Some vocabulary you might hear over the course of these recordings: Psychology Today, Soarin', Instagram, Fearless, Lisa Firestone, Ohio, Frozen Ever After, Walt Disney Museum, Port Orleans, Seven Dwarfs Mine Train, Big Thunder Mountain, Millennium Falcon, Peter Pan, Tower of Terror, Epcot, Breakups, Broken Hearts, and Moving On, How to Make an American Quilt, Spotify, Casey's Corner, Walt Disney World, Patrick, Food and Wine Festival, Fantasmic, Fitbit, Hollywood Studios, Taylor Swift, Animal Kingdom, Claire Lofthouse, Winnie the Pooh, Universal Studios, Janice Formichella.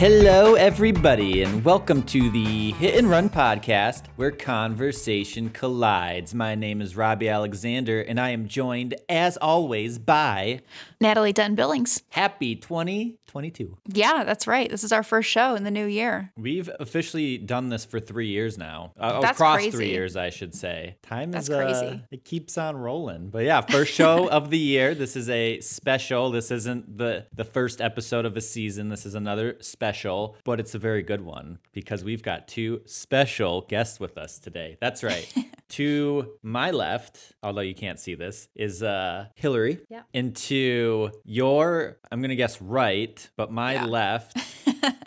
Hello, everybody, and welcome to the Hit and Run podcast, where conversation collides. My name is Robbie Alexander, and I am joined, as always, by Natalie Dunn-Billings. Happy 2022. Yeah, that's right. This is our first show in the new year. We've officially done this for 3 years now. That's across crazy. 3 years, I should say. Time is crazy. It keeps on rolling. But yeah, first show of the year. This is a special. This isn't the first episode of a season. This is another special, but it's a very good one because we've got two special guests with us today. That's right. To my left, although you can't see this, is Hillary. Yep. And to your, I'm going to guess right, but my left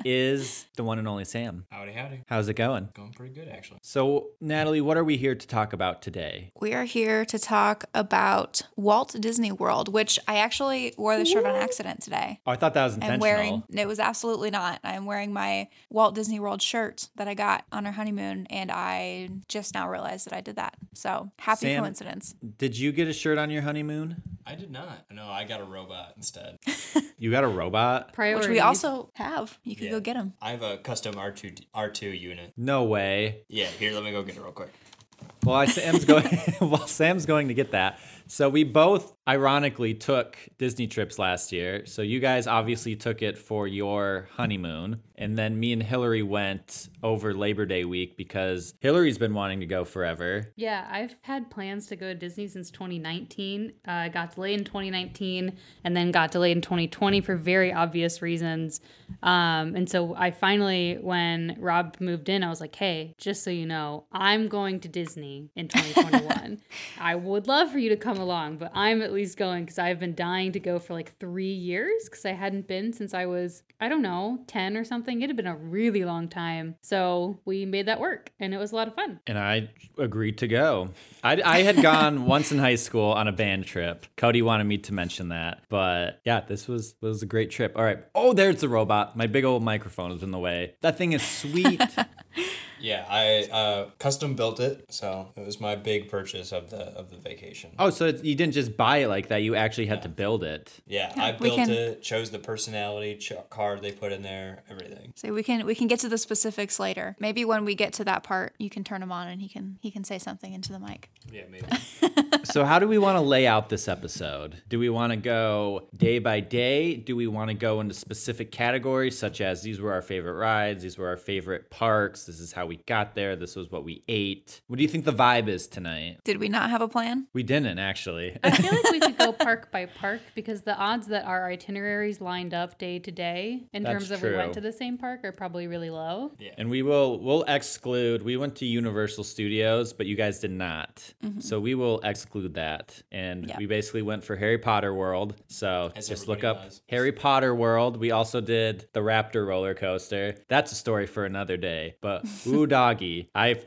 is the one and only Sam. Howdy, howdy. How's it going? Going pretty good, actually. So, Natalie, what are we here to talk about today? We are here to talk about Walt Disney World, which I actually wore the shirt on accident today. Oh, I thought that was intentional. It was absolutely not. I'm wearing my Walt Disney World shirt that I got on our honeymoon, and I just now realized that I did that. So, happy Sam, coincidence. Did you get a shirt on your honeymoon? I did not. No, I got a robot instead. You got a robot? Priorities. Which we also have. You can go get them. I have a custom R2 unit. No way. Yeah, here, let me go get it real quick. While Sam's going to get that. So we both, ironically, took Disney trips last year. So you guys obviously took it for your honeymoon. And then me and Hillary went over Labor Day week because Hillary's been wanting to go forever. Yeah, I've had plans to go to Disney since 2019. Got delayed in 2019 and then got delayed in 2020 for very obvious reasons. And so I finally, when Rob moved in, I was like, hey, just so you know, I'm going to Disney in 2021. I would love for you to come along, but I'm at least going because I've been dying to go for like 3 years because I hadn't been since I was, 10 or something. It had been a really long time. So we made that work and it was a lot of fun. And I agreed to go. I had gone once in high school on a band trip. Cody wanted me to mention that. But yeah, this was a great trip. All right. Oh, there's the robot. My big old microphone is in the way. That thing is sweet. Yeah, I custom built it, so it was my big purchase of the vacation. Oh, so you didn't just buy it like that, you actually had to build it. Yeah, I built it, chose the personality, card they put in there, everything. So we can get to the specifics later. Maybe when we get to that part, you can turn him on and he can say something into the mic. Yeah, maybe. So how do we want to lay out this episode? Do we want to go day by day? Do we want to go into specific categories such as these were our favorite rides, these were our favorite parks, this is how we got there, this was what we ate? What do you think the vibe is tonight? Did we not have a plan? We didn't, actually. I feel like we could go park by park because the odds that our itineraries lined up day to day in terms of we went to the same park are probably really low. Yeah. And we'll exclude, we went to Universal Studios, but you guys did not. Mm-hmm. So we will exclude that. And we basically went for Harry Potter World. So as just look up Harry Potter World. We also did the Raptor roller coaster. That's a story for another day. But ooh, doggy. I've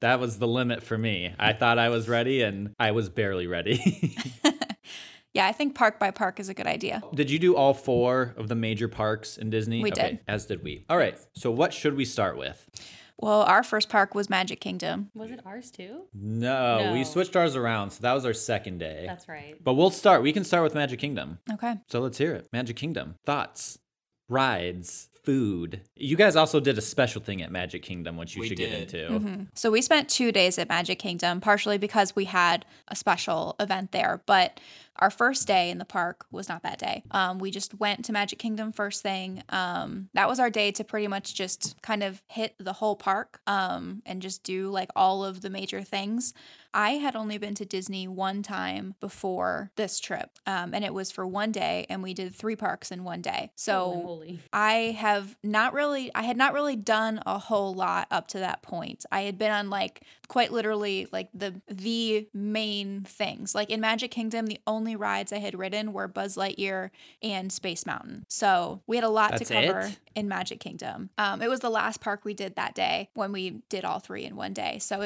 that was the limit for me. I thought I was ready and I was barely ready. Yeah, I think park by park is a good idea. Did you do all four of the major parks in Disney? We did. As did we. All right. So what should we start with? Well, our first park was Magic Kingdom. Was it ours too? No, we switched ours around, so that was our second day. That's right. But we can start with Magic Kingdom. Okay. So let's hear it. Magic Kingdom. Thoughts, rides, food. You guys also did a special thing at Magic Kingdom, which we should get into. Mm-hmm. So we spent 2 days at Magic Kingdom, partially because we had a special event there, but our first day in the park was not that day. We just went to Magic Kingdom first thing. That was our day to pretty much just kind of hit the whole park and just do like all of the major things. I had only been to Disney one time before this trip, and it was for one day, and we did 3 parks in one day. So holy. I had not really done a whole lot up to that point. I had been on like quite literally like the main things. Like in Magic Kingdom, the only rides I had ridden were Buzz Lightyear and Space Mountain. So we had a lot to cover in Magic Kingdom. It was the last park we did that day when we did all 3 in one day. So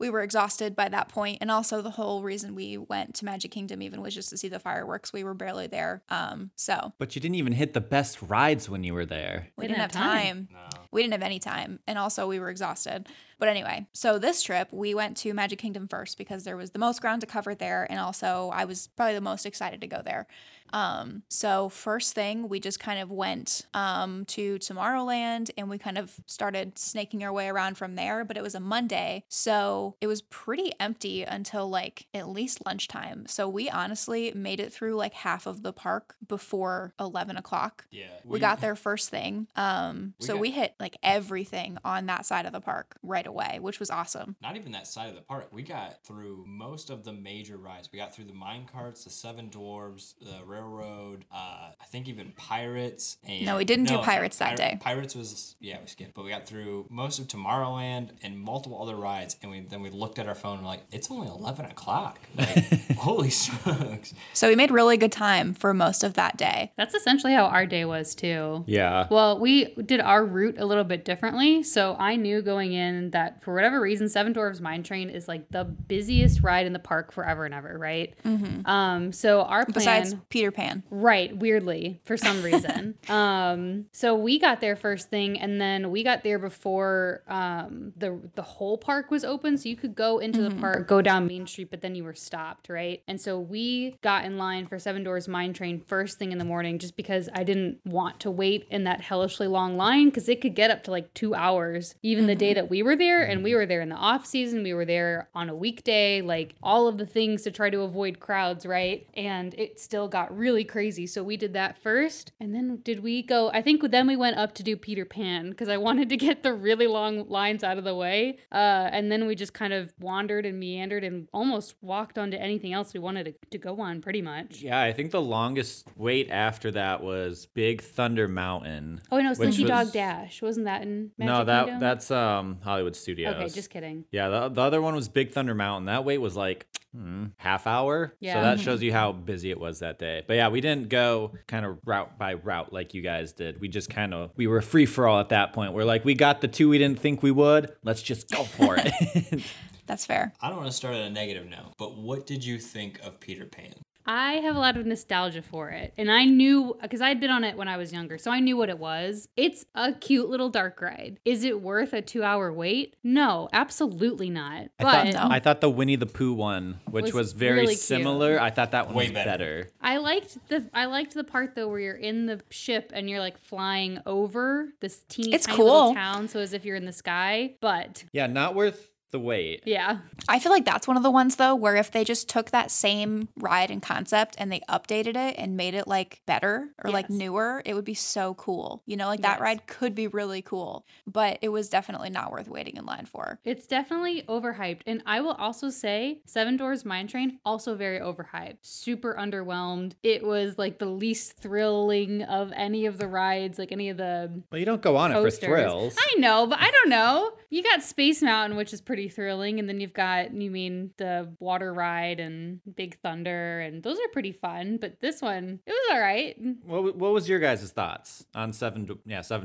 we were exhausted by that point. And also the whole reason we went to Magic Kingdom even was just to see the fireworks. We were barely there. But you didn't even hit the best rides when you were there. We didn't have time. No. We didn't have any time. And also we were exhausted. But anyway, so this trip, we went to Magic Kingdom first because there was the most ground to cover there. And also I was probably the most excited to go there. So first thing, we just kind of went to Tomorrowland, and we kind of started snaking our way around from there, but it was a Monday, so it was pretty empty until like at least lunchtime. So we honestly made it through like half of the park before 11 o'clock. Yeah. We got there first thing. We hit like everything on that side of the park right away, which was awesome. Not even that side of the park. We got through most of the major rides. We got through the mine carts, the Seven Dwarfs, the Railroad, I think even Pirates. No, we didn't do Pirates that day. Pirates was, we skipped. But we got through most of Tomorrowland and multiple other rides, and then we looked at our phone and we're like, it's only 11 o'clock. Like, holy smokes. So we made really good time for most of that day. That's essentially how our day was too. Yeah. Well, we did our route a little bit differently. So I knew going in that for whatever reason, Seven Dwarfs Mine Train is like the busiest ride in the park forever and ever, right? Mm-hmm. So our plan... Besides Peter Pan. Right, weirdly, for some reason. So we got there first thing, and then we got there before the whole park was open. So you could go into the park, go down Main Street, but then you were stopped, right? And so we got in line for Seven Dwarfs Mine Train first thing in the morning just because I didn't want to wait in that hellishly long line because it could get up to like 2 hours, even the day that we were there, and we were there in the off season, we were there on a weekday, like all of the things to try to avoid crowds, right? And it still got really crazy. So we did that first, and then then we went up to do Peter Pan because I wanted to get the really long lines out of the way, and then we just kind of wandered and meandered and almost walked onto anything else we wanted to go on pretty much. Yeah, I think the longest wait after that was Big Thunder Mountain. Oh, no, Slinky Dog Dash. Wasn't that in Magic Kingdom? No, that's Hollywood Studios. Okay, just kidding. Yeah, the other one was Big Thunder Mountain. That wait was like half hour. Yeah. So that shows you how busy it was that day. But yeah, we didn't go kind of route by route like you guys did. We just we were free for all at that point. We're like, we got the two we didn't think we would. Let's just go for it. That's fair. I don't want to start on a negative note, but what did you think of Peter Pan? I have a lot of nostalgia for it. And I knew, because I had been on it when I was younger, so I knew what it was. It's a cute little dark ride. Is it worth a 2 hour wait? No, absolutely not. I thought the Winnie the Pooh one, which was very really similar, cute. I thought that one was better. I liked the part, though, where you're in the ship and you're like flying over this tiny little town, so as if you're in the sky, but... Yeah, not worth... the wait. Yeah. I feel like that's one of the ones, though, where if they just took that same ride and concept and they updated it and made it like better or like newer, it would be so cool. You know, like that ride could be really cool, but it was definitely not worth waiting in line for. It's definitely overhyped. And I will also say Seven Dwarfs Mine Train, also very overhyped, super underwhelmed. It was like the least thrilling of any of the rides, like any of the. Well, you don't go on coasters. It for thrills. I know, but I don't know. You got Space Mountain, which is pretty thrilling, and then you've got the water ride and Big Thunder, and those are pretty fun, but this one, it was all right. What was your guys' thoughts on Seven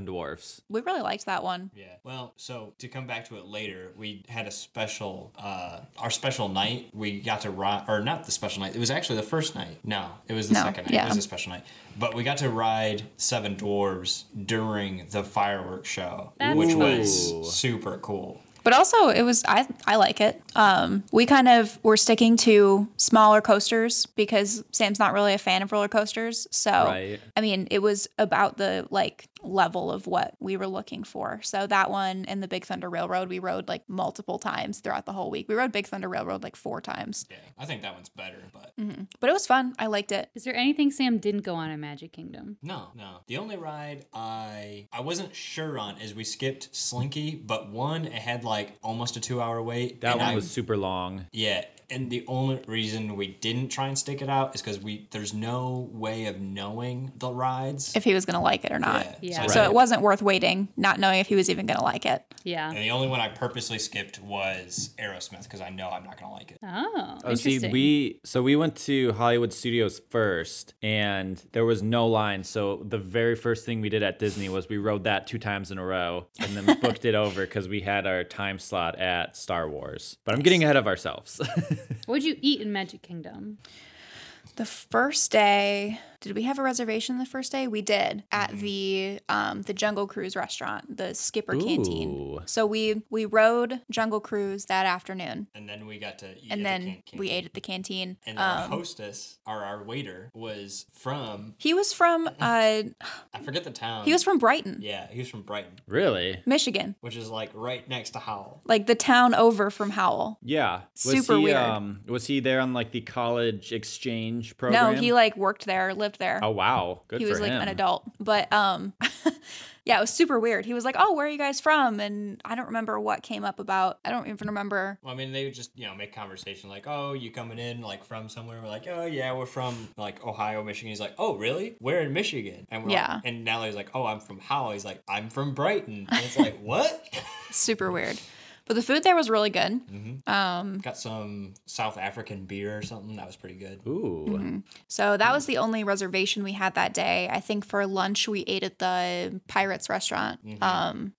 Dwarfs? We really liked that one. Yeah, well, so to come back to it later, we had a special our special night. We got to ride, or not the special night, it was actually the first night. No, it was the second night. Yeah. It was a special night, but we got to ride Seven Dwarfs during the fireworks show. That's which fun. Was super cool. But also, it was I like it. We kind of were sticking to smaller coasters because Sam's not really a fan of roller coasters. So, right. I mean, it was about the like level of what we were looking for. So that one and the Big Thunder Railroad, we rode like multiple times throughout the whole week. We rode Big Thunder Railroad like 4 times. Yeah, I think that one's better, but it was fun. I liked it. Is there anything Sam didn't go on in Magic Kingdom? No. The only ride I wasn't sure on is we skipped Slinky, but one, it had like almost a 2 hour wait. That one was super long. Yeah. And the only reason we didn't try and stick it out is because there's no way of knowing the rides. If he was going to like it or not. Yeah. So it wasn't worth waiting, not knowing if he was even going to like it. Yeah. And the only one I purposely skipped was Aerosmith because I know I'm not going to like it. Oh, interesting. See, we went to Hollywood Studios first and there was no line. So the very first thing we did at Disney was we rode that 2 times in a row and then booked it over because we had our time slot at Star Wars. But I'm getting ahead of ourselves. What did you eat in Magic Kingdom? The first day... Did we have a reservation the first day? We did at the Jungle Cruise restaurant, the Skipper Canteen. So we rode Jungle Cruise that afternoon. And then we got to eat at the canteen. And then we ate at the canteen. And our hostess, or our waiter, was from... He was from... I forget the town. He was from Brighton. Yeah, he was from Brighton. Really? Michigan. Which is like right next to Howell. Like the town over from Howell. Yeah. Super weird. Was he there on like the college exchange program? No, he like worked there, lived there. Oh, wow. Good for him. He was like an adult. But yeah, it was super weird. He was like, oh, where are you guys from? And I don't remember what came up about. I don't even remember. Well, I mean, they would just, you know, make conversation like, oh, you coming in like from somewhere? We're like, oh, yeah, we're from like Ohio, Michigan. He's like, oh, really? We're in Michigan. And we're like, and Natalie's like, oh, I'm from Howell. He's like, I'm from Brighton. And it's like, what? Super weird. But the food there was really good. Mm-hmm. Got some South African beer or something. That was pretty good. Ooh. Mm-hmm. So that was the only reservation we had that day. I think for lunch, we ate at the Pirates restaurant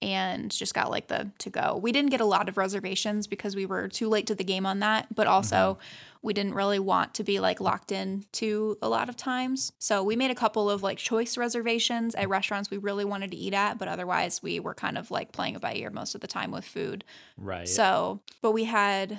and just got like the to-go. We didn't get a lot of reservations because we were too late to the game on that. But also... we didn't really want to be like locked in to a lot of times. So we made a couple of like choice reservations at restaurants we really wanted to eat at, but otherwise we were kind of like playing it by ear most of the time with food. Right. So, but we had,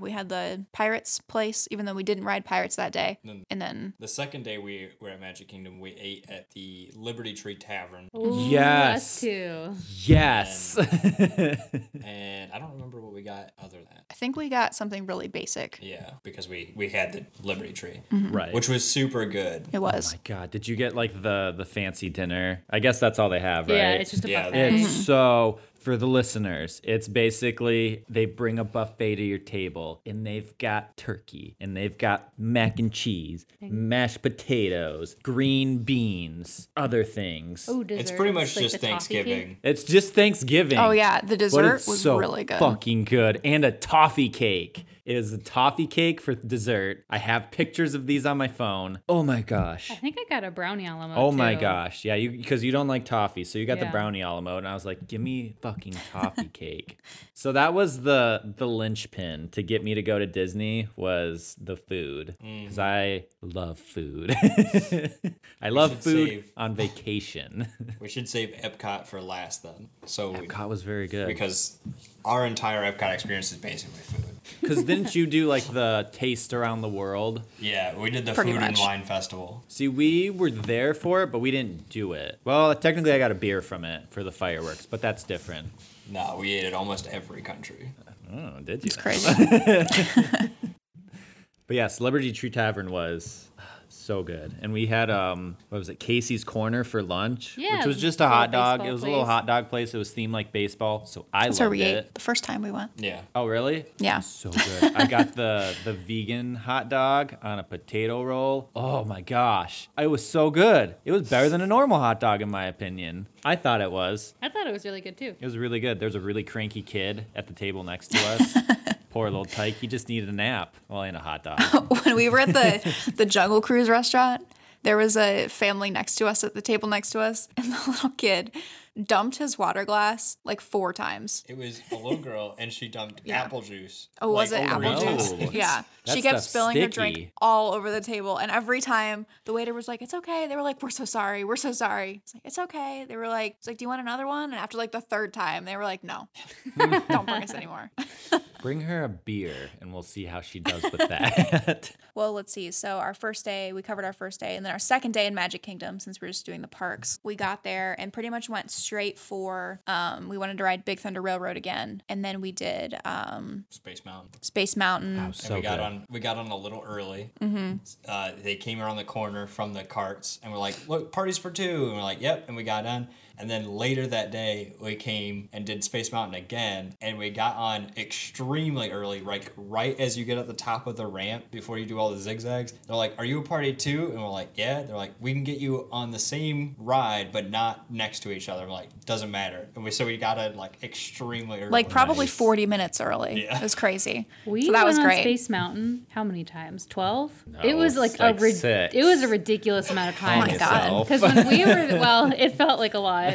we had the Pirates place, even though we didn't ride Pirates that day. And then the second day we were at Magic Kingdom, we ate at the Liberty Tree Tavern. Ooh, yes. Us too. Yes. And I don't remember what we got other than that. I think we got something really basic. Yeah. Yeah, because we had the Liberty Tree, right? Which was super good. It was. Oh my God, did you get like the fancy dinner? I guess that's all they have, right? Yeah, it's just a buffet. It's so. For the listeners, it's basically they bring a buffet to your table, and they've got turkey, and they've got mac and cheese, mashed potatoes, green beans, other things. Oh, dessert! It's pretty much just Thanksgiving. It's just Thanksgiving. Oh yeah, the dessert was really good, fucking good, and a toffee cake. It is a toffee cake for dessert. I have pictures of these on my phone. Oh my gosh! I think I got a brownie a la mode. Oh my gosh! Yeah, because you don't like toffee, so you got the brownie a la mode, and I was like, give me. Fucking coffee cake. So that was the linchpin to get me to go to Disney was the food, because I love food. I love food on vacation. We should save Epcot for last then. So Epcot was very good because our entire Epcot experience is basically food. Because didn't you do like the taste around the world? Yeah, we did the Food and Wine Festival. See, we were there for it, but we didn't do it. Well, technically I got a beer from it for the fireworks, but that's different. No, we ate at almost every country. Oh, did you? It's crazy. But yeah, Liberty Tree Tavern was... so good. And we had, what was it, Casey's Corner for lunch, which was just a hot dog. It was a little hot dog place. It was themed like baseball. So That's where we ate the first time we went. Yeah. Oh, really? Yeah. So good. I got the vegan hot dog on a potato roll. Oh, my gosh. It was so good. It was better than a normal hot dog, in my opinion. I thought it was. I thought it was really good, too. It was really good. There's a really cranky kid at the table next to us. Poor little tyke. He just needed a nap and a hot dog. When we were at the Jungle Cruise restaurant, there was a family next to us at the table next to us, and the little kid dumped his water glass like 4 times. It was a little girl, and she dumped apple juice. Oh, was it apple juice? Yeah. She kept spilling her drink all over the table, and every time the waiter was like, it's okay. They were like, we're so sorry. We're so sorry. It's like, it's okay. They were like, it's like, do you want another one? And after like the third time, they were like, no, don't bring us anymore. Bring her a beer, and we'll see how she does with that. Well, let's see. So our first day, we covered our first day, and then our second day in Magic Kingdom, since we're just doing the parks, we got there and pretty much went straight for, we wanted to ride Big Thunder Railroad again, and then we did Space Mountain. Oh, so and we got on a little early. Mm-hmm. They came around the corner from the carts, and we're like, look, parties for two, and we're like, yep, and we got on. And then later that day, we came and did Space Mountain again, and we got on extremely early, like right as you get at the top of the ramp before you do all the zigzags. They're like, are you a party too? And we're like, yeah. They're like, we can get you on the same ride, but not next to each other. We're like, doesn't matter. And we got on like extremely early. Like probably 40 minutes early. Yeah. It was crazy. That was great. Space Mountain, how many times? 12? No, it was it was a ridiculous amount of time. Oh my God. Because when we were, it felt like a lot.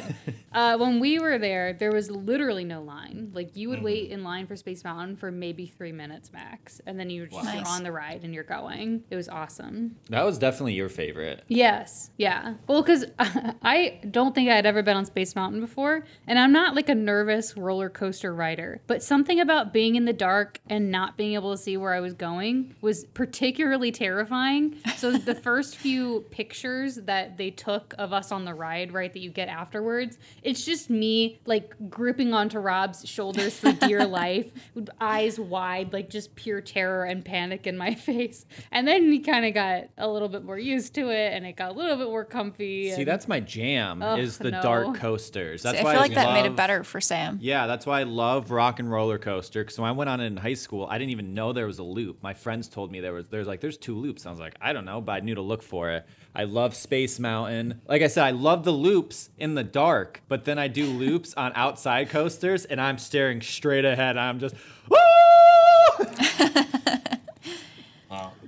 When we were there, there was literally no line. Like, you would wait in line for Space Mountain for maybe 3 minutes max, and then you're just on the ride and you're going. It was awesome. That was definitely your favorite. Yes. Yeah. Well, because I don't think I had ever been on Space Mountain before, and I'm not, like, a nervous roller coaster rider, but something about being in the dark and not being able to see where I was going was particularly terrifying. So the first few pictures that they took of us on the ride, right, that you get afterwards, it's just me, like, gripping onto Rob's shoulders for dear life, with eyes wide, like, just pure terror and panic in my face. And then he kind of got a little bit more used to it, and it got a little bit more comfy. See, that's my jam, is the dark coasters. That's why I feel like that made it better for Sam. Yeah, that's why I love Rock and Roller Coaster, because when I went on it in high school, I didn't even know there was a loop. My friends told me there's 2 loops. I was like, I don't know, but I knew to look for it. I love Space Mountain. Like I said, I love the loops in the dark, but then I do loops on outside coasters, and I'm staring straight ahead. I'm just, woo!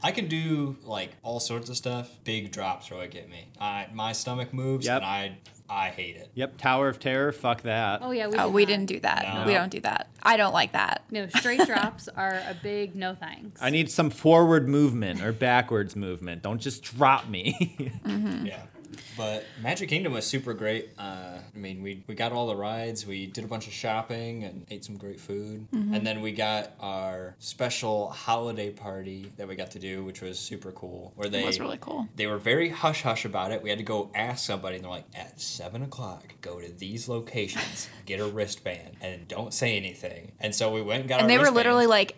I can do, like, all sorts of stuff. Big drops really get me. My stomach moves, and I hate it. Yep, Tower of Terror, fuck that. Oh, yeah, we didn't do that. No. We don't do that. I don't like that. No, straight drops are a big no thanks. I need some forward movement or backwards movement. Don't just drop me. Mm-hmm. Yeah. But Magic Kingdom was super great. I mean, we got all the rides. We did a bunch of shopping and ate some great food. Mm-hmm. And then we got our special holiday party that we got to do, which was super cool. It was really cool. They were very hush-hush about it. We had to go ask somebody, and they're like, at 7 o'clock, go to these locations, get a wristband, and don't say anything. And so we went and got our wristbands. And they were literally like,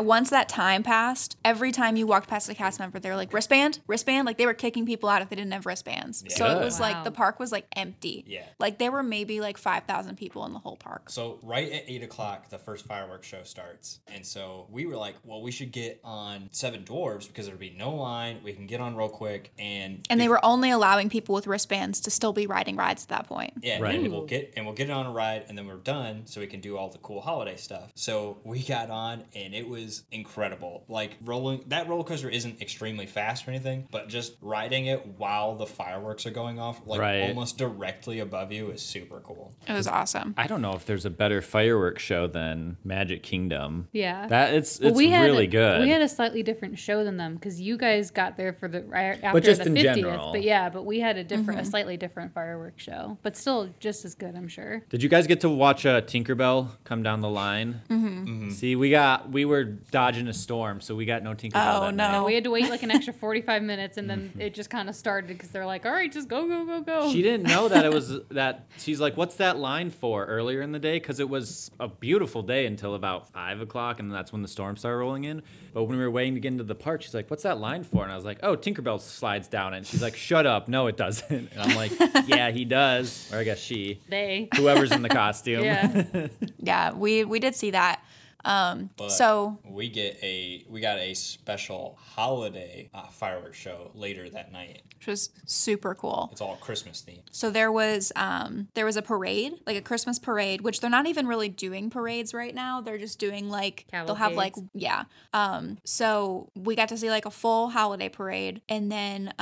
once that time passed, every time you walked past a cast member, they were like, wristband? Like, they were kicking people out if they didn't have wristbands. Yeah. So it was like the park was like empty. Yeah. Like there were maybe like 5,000 people in the whole park. So right at 8 o'clock, the first fireworks show starts. And so we were like, well, we should get on Seven Dwarfs because there'd be no line. We can get on real quick. And they were only allowing people with wristbands to still be riding rides at that point. Yeah. Right. And we'll get on a ride and then we're done so we can do all the cool holiday stuff. So we got on and it was incredible. Like that roller coaster isn't extremely fast or anything, but just riding it while the fireworks are going off, like almost directly above you, is super cool. It was awesome. I don't know if there's a better fireworks show than Magic Kingdom. Yeah, it's really good. We had a slightly different show than them because you guys got there for the after but just the 50th. General. But we had a slightly different fireworks show, but still just as good, I'm sure. Did you guys get to watch Tinkerbell come down the line? Mm-hmm. Mm-hmm. See, we were dodging a storm, so we got no Tinkerbell. Oh no, we had to wait like an extra 45 minutes, and then it just kind of started because they're like, all right, just go. She didn't know that it was that. She's like, what's that line for earlier in the day? Because it was a beautiful day until about 5 o'clock. And that's when the storm started rolling in. But when we were waiting to get into the park, she's like, what's that line for? And I was like, oh, Tinkerbell slides down it. And she's like, shut up. No, it doesn't. And I'm like, yeah, he does. Or I guess they, whoever's in the costume. Yeah, we did see that. So we got a special holiday fireworks show later that night, which was super cool. It's all Christmas themed. So there was a parade, like a Christmas parade, which they're not even really doing parades right now. They're just doing like cavalcades. They'll have like so we got to see like a full holiday parade, and then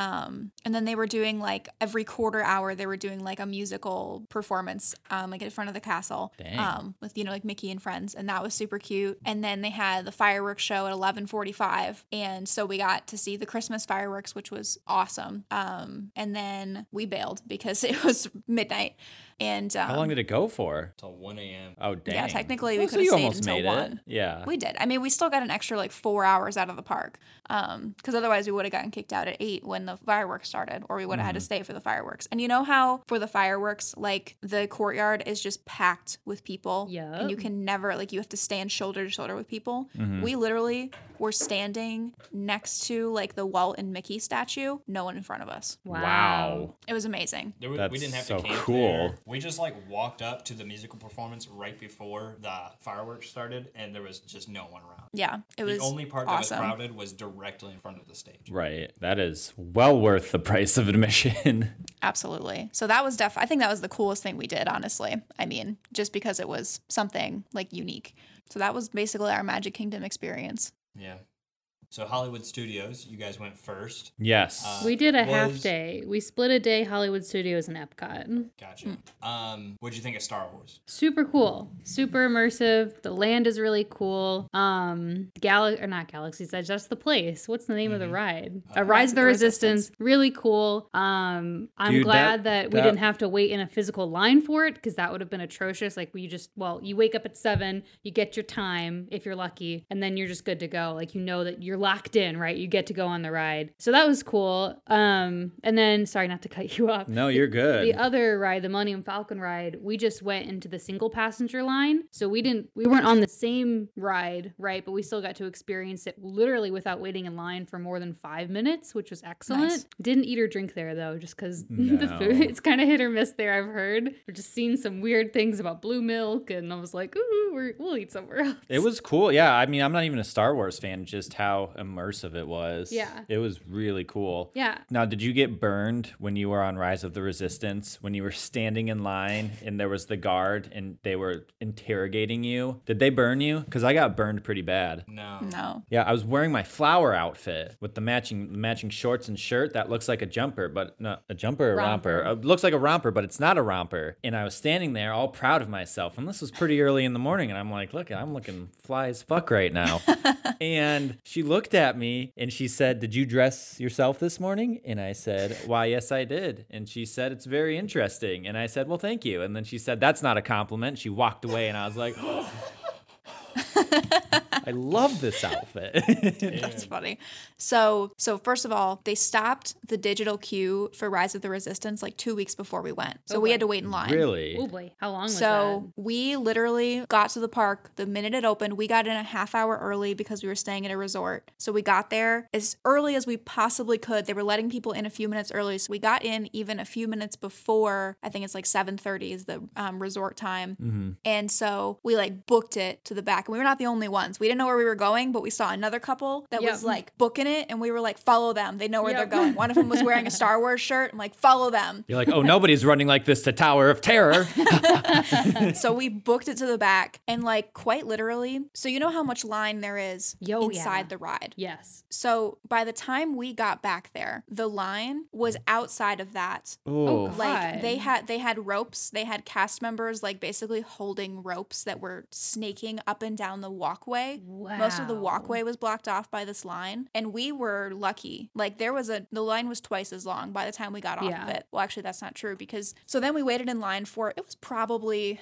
they were doing like every quarter hour they were doing like a musical performance like in front of the castle. Dang. With like Mickey and friends, and that was super cute. And then they had the fireworks show at 11:45, and so we got to see the Christmas fireworks, which was awesome. And then we bailed because it was midnight. And how long did it go for? Till 1 a.m. Oh, dang. Yeah, technically we could have stayed until 1. It. Yeah. We did. I mean, we still got an extra like 4 hours out of the park because otherwise we would have gotten kicked out at 8 when the fireworks started, or we would have had to stay for the fireworks. And you know how for the fireworks, like the courtyard is just packed with people. Yeah. And you can never, like, you have to stand shoulder to shoulder with people. Mm-hmm. We literally were standing next to like the Walt and Mickey statue, no one in front of us. Wow. It was amazing. We didn't have to camp cool. There. We just like walked up to the musical performance right before the fireworks started, and there was just no one around. Yeah, it was awesome. The only part that was crowded was directly in front of the stage. Right. That is well worth the price of admission. Absolutely. So that was I think that was the coolest thing we did, honestly. I mean, just because it was something like unique. So that was basically our Magic Kingdom experience. Yeah. So Hollywood Studios, you guys went first. Yes. We did a half day. We split a day Hollywood Studios and Epcot. Gotcha. What'd you think of Star Wars? Super cool. Super immersive. The land is really cool. Or not Galaxy's Edge. That's the place. What's the name of the ride? Rise of the Resistance. Really cool. I'm glad that we didn't have to wait in a physical line for it, because that would have been atrocious. Like, you wake up at 7, you get your time if you're lucky, and then you're just good to go. Like, you know that you're locked in, right? You get to go on the ride. So that was cool. And then, sorry, not to cut you off. No, you're good. The other ride, the Millennium Falcon ride, we just went into the single passenger line. So we weren't on the same ride, right? But we still got to experience it literally without waiting in line for more than 5 minutes, which was excellent. Nice. Didn't eat or drink there though, just because the food, it's kind of hit or miss there, I've heard. I've just seen some weird things about blue milk, and I was like, ooh, we'll eat somewhere else. It was cool. Yeah. I mean, I'm not even a Star Wars fan, just how immersive it was. Yeah. It was really cool. Yeah. Now, did you get burned when you were on Rise of the Resistance, when you were standing in line and there was the guard and they were interrogating you? Did they burn you? Because I got burned pretty bad. No. Yeah. I was wearing my flower outfit with the matching shorts and shirt that looks like a jumper, but not a jumper or romper. It looks like a romper, but it's not a romper. And I was standing there all proud of myself. And this was pretty early in the morning. And I'm like, look, I'm looking fly as fuck right now. And she looked at me and she said, did you dress yourself this morning? And I said, why, yes, I did. And she said, it's very interesting. And I said, well, thank you. And then she said, that's not a compliment. She walked away and I was like, oh. I love this outfit. That's funny. So first of all, they stopped the digital queue for Rise of the Resistance like 2 weeks before we went. So we had to wait in line. Really? Oh boy. How long was that? So we literally got to the park the minute it opened. We got in a half hour early because we were staying at a resort. So we got there as early as we possibly could. They were letting people in a few minutes early. So we got in even a few minutes before, I think it's like 7:30 is the resort time. Mm-hmm. And so we like booked it to the back. And we were not the only ones. We didn't know where we were going, but we saw another couple that was like booking it, and we were like, follow them. They know where they're going. One of them was wearing a Star Wars shirt. I'm like, follow them. You're like, oh, nobody's running like this to Tower of Terror. So we booked it to the back, and like quite literally. So you know how much line there is inside the ride? Yes. So by the time we got back there, the line was outside of that. Oh, like God. They had ropes. They had cast members like basically holding ropes that were snaking up and down the walkway. Wow. Most of the walkway was blocked off by this line, and we were lucky. Like the line was twice as long by the time we got off of it. Well, actually, that's not true, because so then we waited in line for, it was probably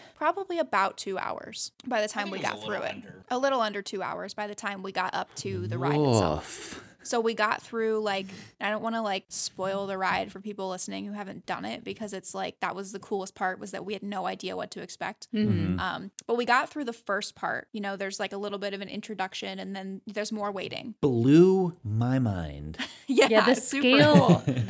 about 2 hours by the time we got through it. A little under 2 hours by the time we got up to the ride itself. So we got through, like, I don't want to like spoil the ride for people listening who haven't done it, because it's like, that was the coolest part, was that we had no idea what to expect. Mm-hmm. But we got through the first part. You know, there's like a little bit of an introduction, and then there's more waiting. Blew my mind. Yeah, the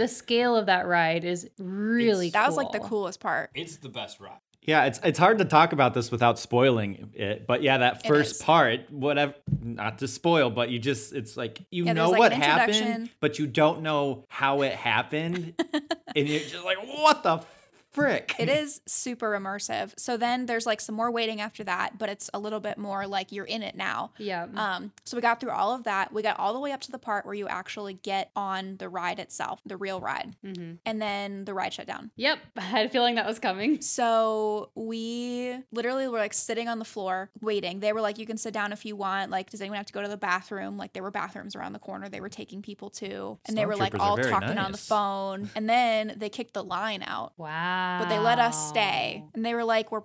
scale of that ride is really cool. That was like the coolest part. It's the best ride. Yeah, it's hard to talk about this without spoiling it, but yeah, that first part, whatever, not to spoil, but you just, it's like, you know what happened, but you don't know how it happened, and you're just like, what the frick? It is super immersive. So then there's like some more waiting after that, but it's a little bit more like you're in it now. Yeah. So we got through all of that. We got all the way up to the part where you actually get on the ride itself, the real ride. Mm-hmm. And then the ride shut down. Yep. I had a feeling that was coming. So we literally were like sitting on the floor waiting. They were like, you can sit down if you want. Like, does anyone have to go to the bathroom? Like, there were bathrooms around the corner they were taking people to. And they were like all talking on the phone. And then they kicked the line out. Wow. But they let us stay. And they were like, we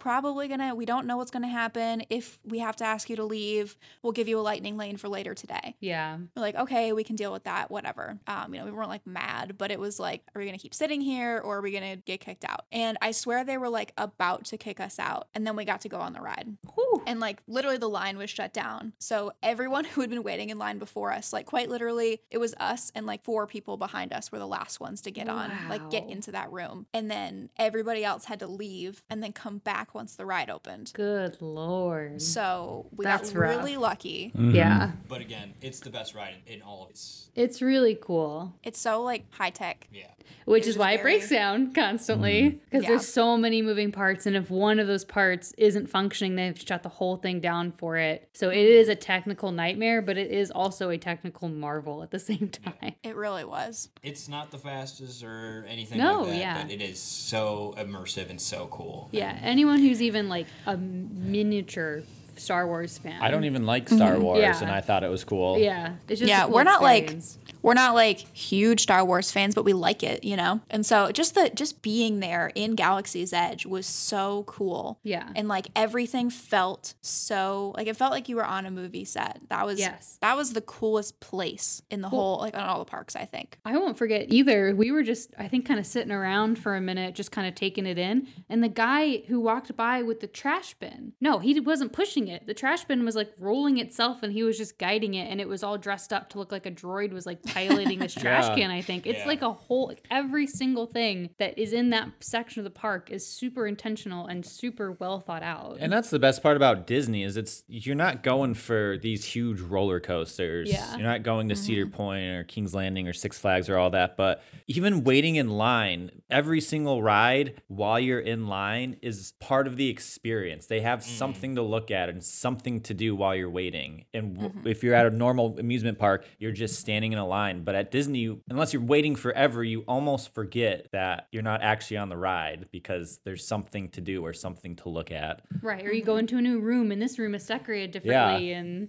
don't know what's going to happen. If we have to ask you to leave, we'll give you a lightning lane for later today. Yeah. We're like, okay, we can deal with that, whatever. We weren't like mad, but it was like, are we going to keep sitting here, or are we going to get kicked out? And I swear they were like about to kick us out. And then we got to go on the ride. Whew. And like literally the line was shut down. So everyone who had been waiting in line before us, like quite literally, it was us and like 4 people behind us were the last ones to get on, like get into that room. And then everybody else had to leave and then come back once the ride opened. Good Lord. So we got really lucky. Mm-hmm. Yeah. But again, it's the best ride in all of it. It's really cool. It's so like high tech. Yeah. Which is why it breaks down constantly, because there's so many moving parts. And if one of those parts isn't functioning, they've shut got the whole thing down for it. So it is a technical nightmare, but it is also a technical marvel at the same time. It really was. It's not the fastest or anything like that, but it is so immersive and so cool. Yeah, anyone who's even like a miniature Star Wars fan. I don't even like Star Wars, and I thought it was cool. Yeah, it's just a cool experience. We're not like huge Star Wars fans, but we like it, you know? And so just being there in Galaxy's Edge was so cool. Yeah. And like everything felt so, like it felt like you were on a movie set. That was, that was the coolest place in the whole, like on all the parks, I think. I won't forget either. We were just, I think, kind of sitting around for a minute, just kind of taking it in. And the guy who walked by with the trash bin, no, he wasn't pushing it. The trash bin was like rolling itself and he was just guiding it. And it was all dressed up to look like a droid was like piloting this trash can, I think. It's like a whole, like every single thing that is in that section of the park is super intentional and super well thought out. And that's the best part about Disney is you're not going for these huge roller coasters. Yeah. You're not going to Cedar Point or King's Landing or Six Flags or all that. But even waiting in line, every single ride while you're in line is part of the experience. They have something to look at and something to do while you're waiting. And if you're at a normal amusement park, you're just standing in a line. But at Disney, unless you're waiting forever, you almost forget that you're not actually on the ride because there's something to do or something to look at. Right. Or you go into a new room and this room is decorated differently. Yeah. And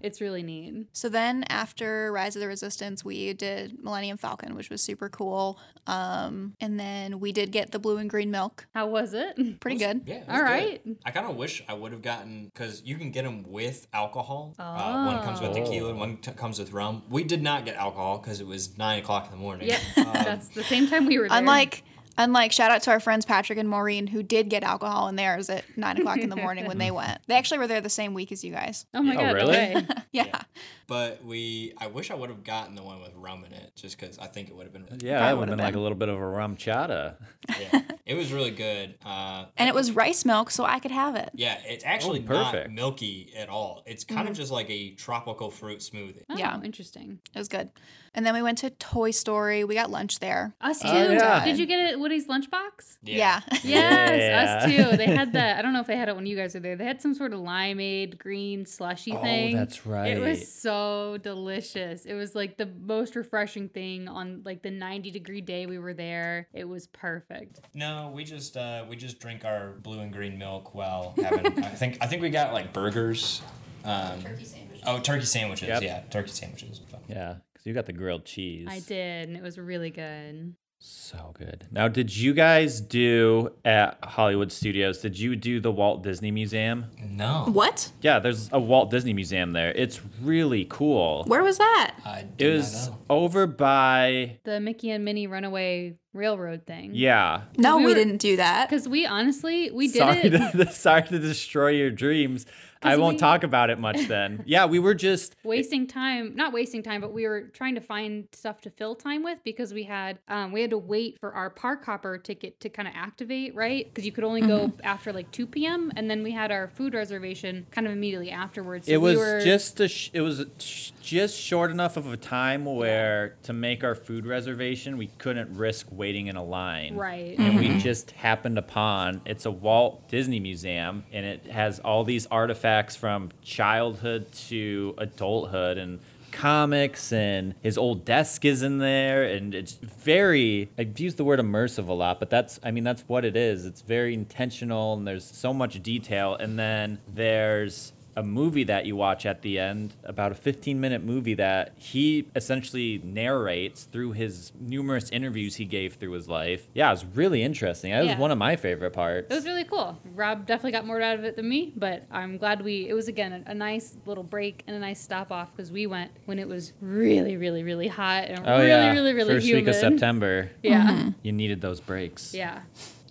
it's really neat. So then after Rise of the Resistance, we did Millennium Falcon, which was super cool. And then we did get the blue and green milk. How was it? Pretty good. Yeah. All right. Good. I kind of wish I would have gotten, because you can get them with alcohol. Oh. One comes with tequila and one comes with rum. We did not get alcohol. Because it was 9:00 in the morning. Yeah, that's the same time we were there. Unlike, shout out to our friends Patrick and Maureen, who did get alcohol in theirs at 9:00 in the morning when they went. They actually were there the same week as you guys. Oh my God, really? Yeah. But I wish I would have gotten the one with rum in it, just because I think it would have been really good. Yeah, that would have been like a little bit of a rum chata. Yeah, it was really good. And it was rice milk, so I could have it. Yeah, it's actually not milky at all. It's kind of just like a tropical fruit smoothie. Oh, yeah, interesting. It was good. And then we went to Toy Story. We got lunch there. Us too. Yeah. Did you get it? Woody's lunchbox? Yeah. Yes, us too. They had that. I don't know if they had it when you guys were there. They had some sort of limeade green slushy thing. Oh, that's right. It was so delicious. It was like the most refreshing thing on like the 90-degree day we were there. It was perfect. No, we just drink our blue and green milk while having. I think we got like burgers. Turkey sandwiches. Oh, turkey sandwiches. Yep. Yeah, turkey sandwiches. Yeah, because you got the grilled cheese. I did, and it was really good. So good. Now, did you guys do at Hollywood Studios, did you do the Walt Disney Museum? No. What? Yeah, there's a Walt Disney Museum there. It's really cool. Where was that? It was over by the Mickey and Minnie Runaway Railroad thing. Yeah. No, we didn't do that. Because we did it. Sorry to destroy your dreams. I won't talk about it much then. Yeah, we were just wasting time. Not wasting time, but we were trying to find stuff to fill time with because we had to wait for our park hopper ticket to kind of activate, right? Because you could only go after like 2 p.m. And then we had our food reservation kind of immediately afterwards. So it was just short enough of a time where to make our food reservation, we couldn't risk waiting in a line. Right. And we just happened upon, it's a Walt Disney Museum and it has all these artifacts from childhood to adulthood and comics, and his old desk is in there, and it's very, I've used the word immersive a lot, but that's what it is. It's very intentional and there's so much detail. And then there's a movie that you watch at the end, about a 15-minute movie that he essentially narrates through his numerous interviews he gave through his life. Yeah, it was really interesting. That was one of my favorite parts. It was really cool. Rob definitely got more out of it than me, but I'm glad it was, again, a nice little break and a nice stop off because we went when it was really, really, really hot and really, really First humid. First week of September. Yeah. Mm-hmm. You needed those breaks. Yeah.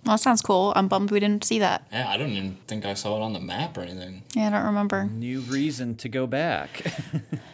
Well, that sounds cool. I'm bummed we didn't see that. Yeah, I don't even think I saw it on the map or anything. Yeah, I don't remember. New reason to go back.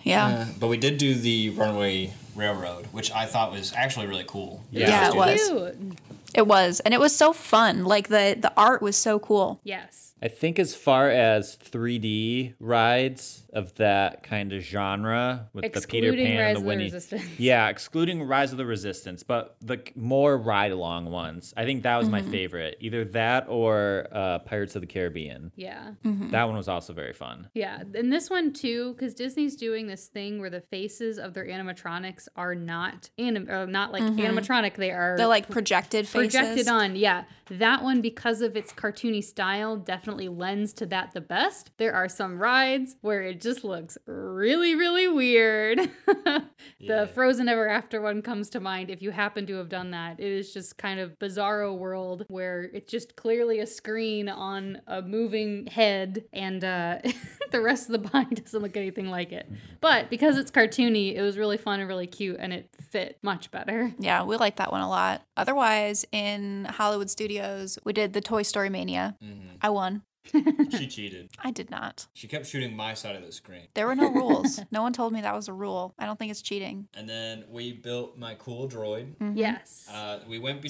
Yeah. But we did do the Runaway Railroad, which I thought was actually really cool. Yeah, it was. Cute. It was. And it was so fun. Like the art was so cool. Yes. I think as far as 3D rides of that kind of genre with excluding the Peter Pan and the Winnie. Yeah, excluding Rise of the Resistance, but the more ride-along ones. I think that was my favorite. Either that or Pirates of the Caribbean. Yeah. Mm-hmm. That one was also very fun. Yeah. And this one too, because Disney's doing this thing where the faces of their animatronics are not like animatronic. They're like projected faces. Projected on, yeah. That one, because of its cartoony style, definitely lends to that the best. There are some rides where it just looks really, really weird. Yeah. The Frozen Ever After one comes to mind if you happen to have done that. It is just kind of bizarro world where it's just clearly a screen on a moving head and the rest of the body doesn't look anything like it. But because it's cartoony, it was really fun and really cute and it fit much better. Yeah, we like that one a lot. Otherwise, in Hollywood Studios, we did the Toy Story Mania. Mm-hmm. I won. She cheated. I did not. She kept shooting my side of the screen. There were no rules. No one told me that was a rule. I don't think it's cheating. And then we built my cool droid. Mm-hmm. Yes. We went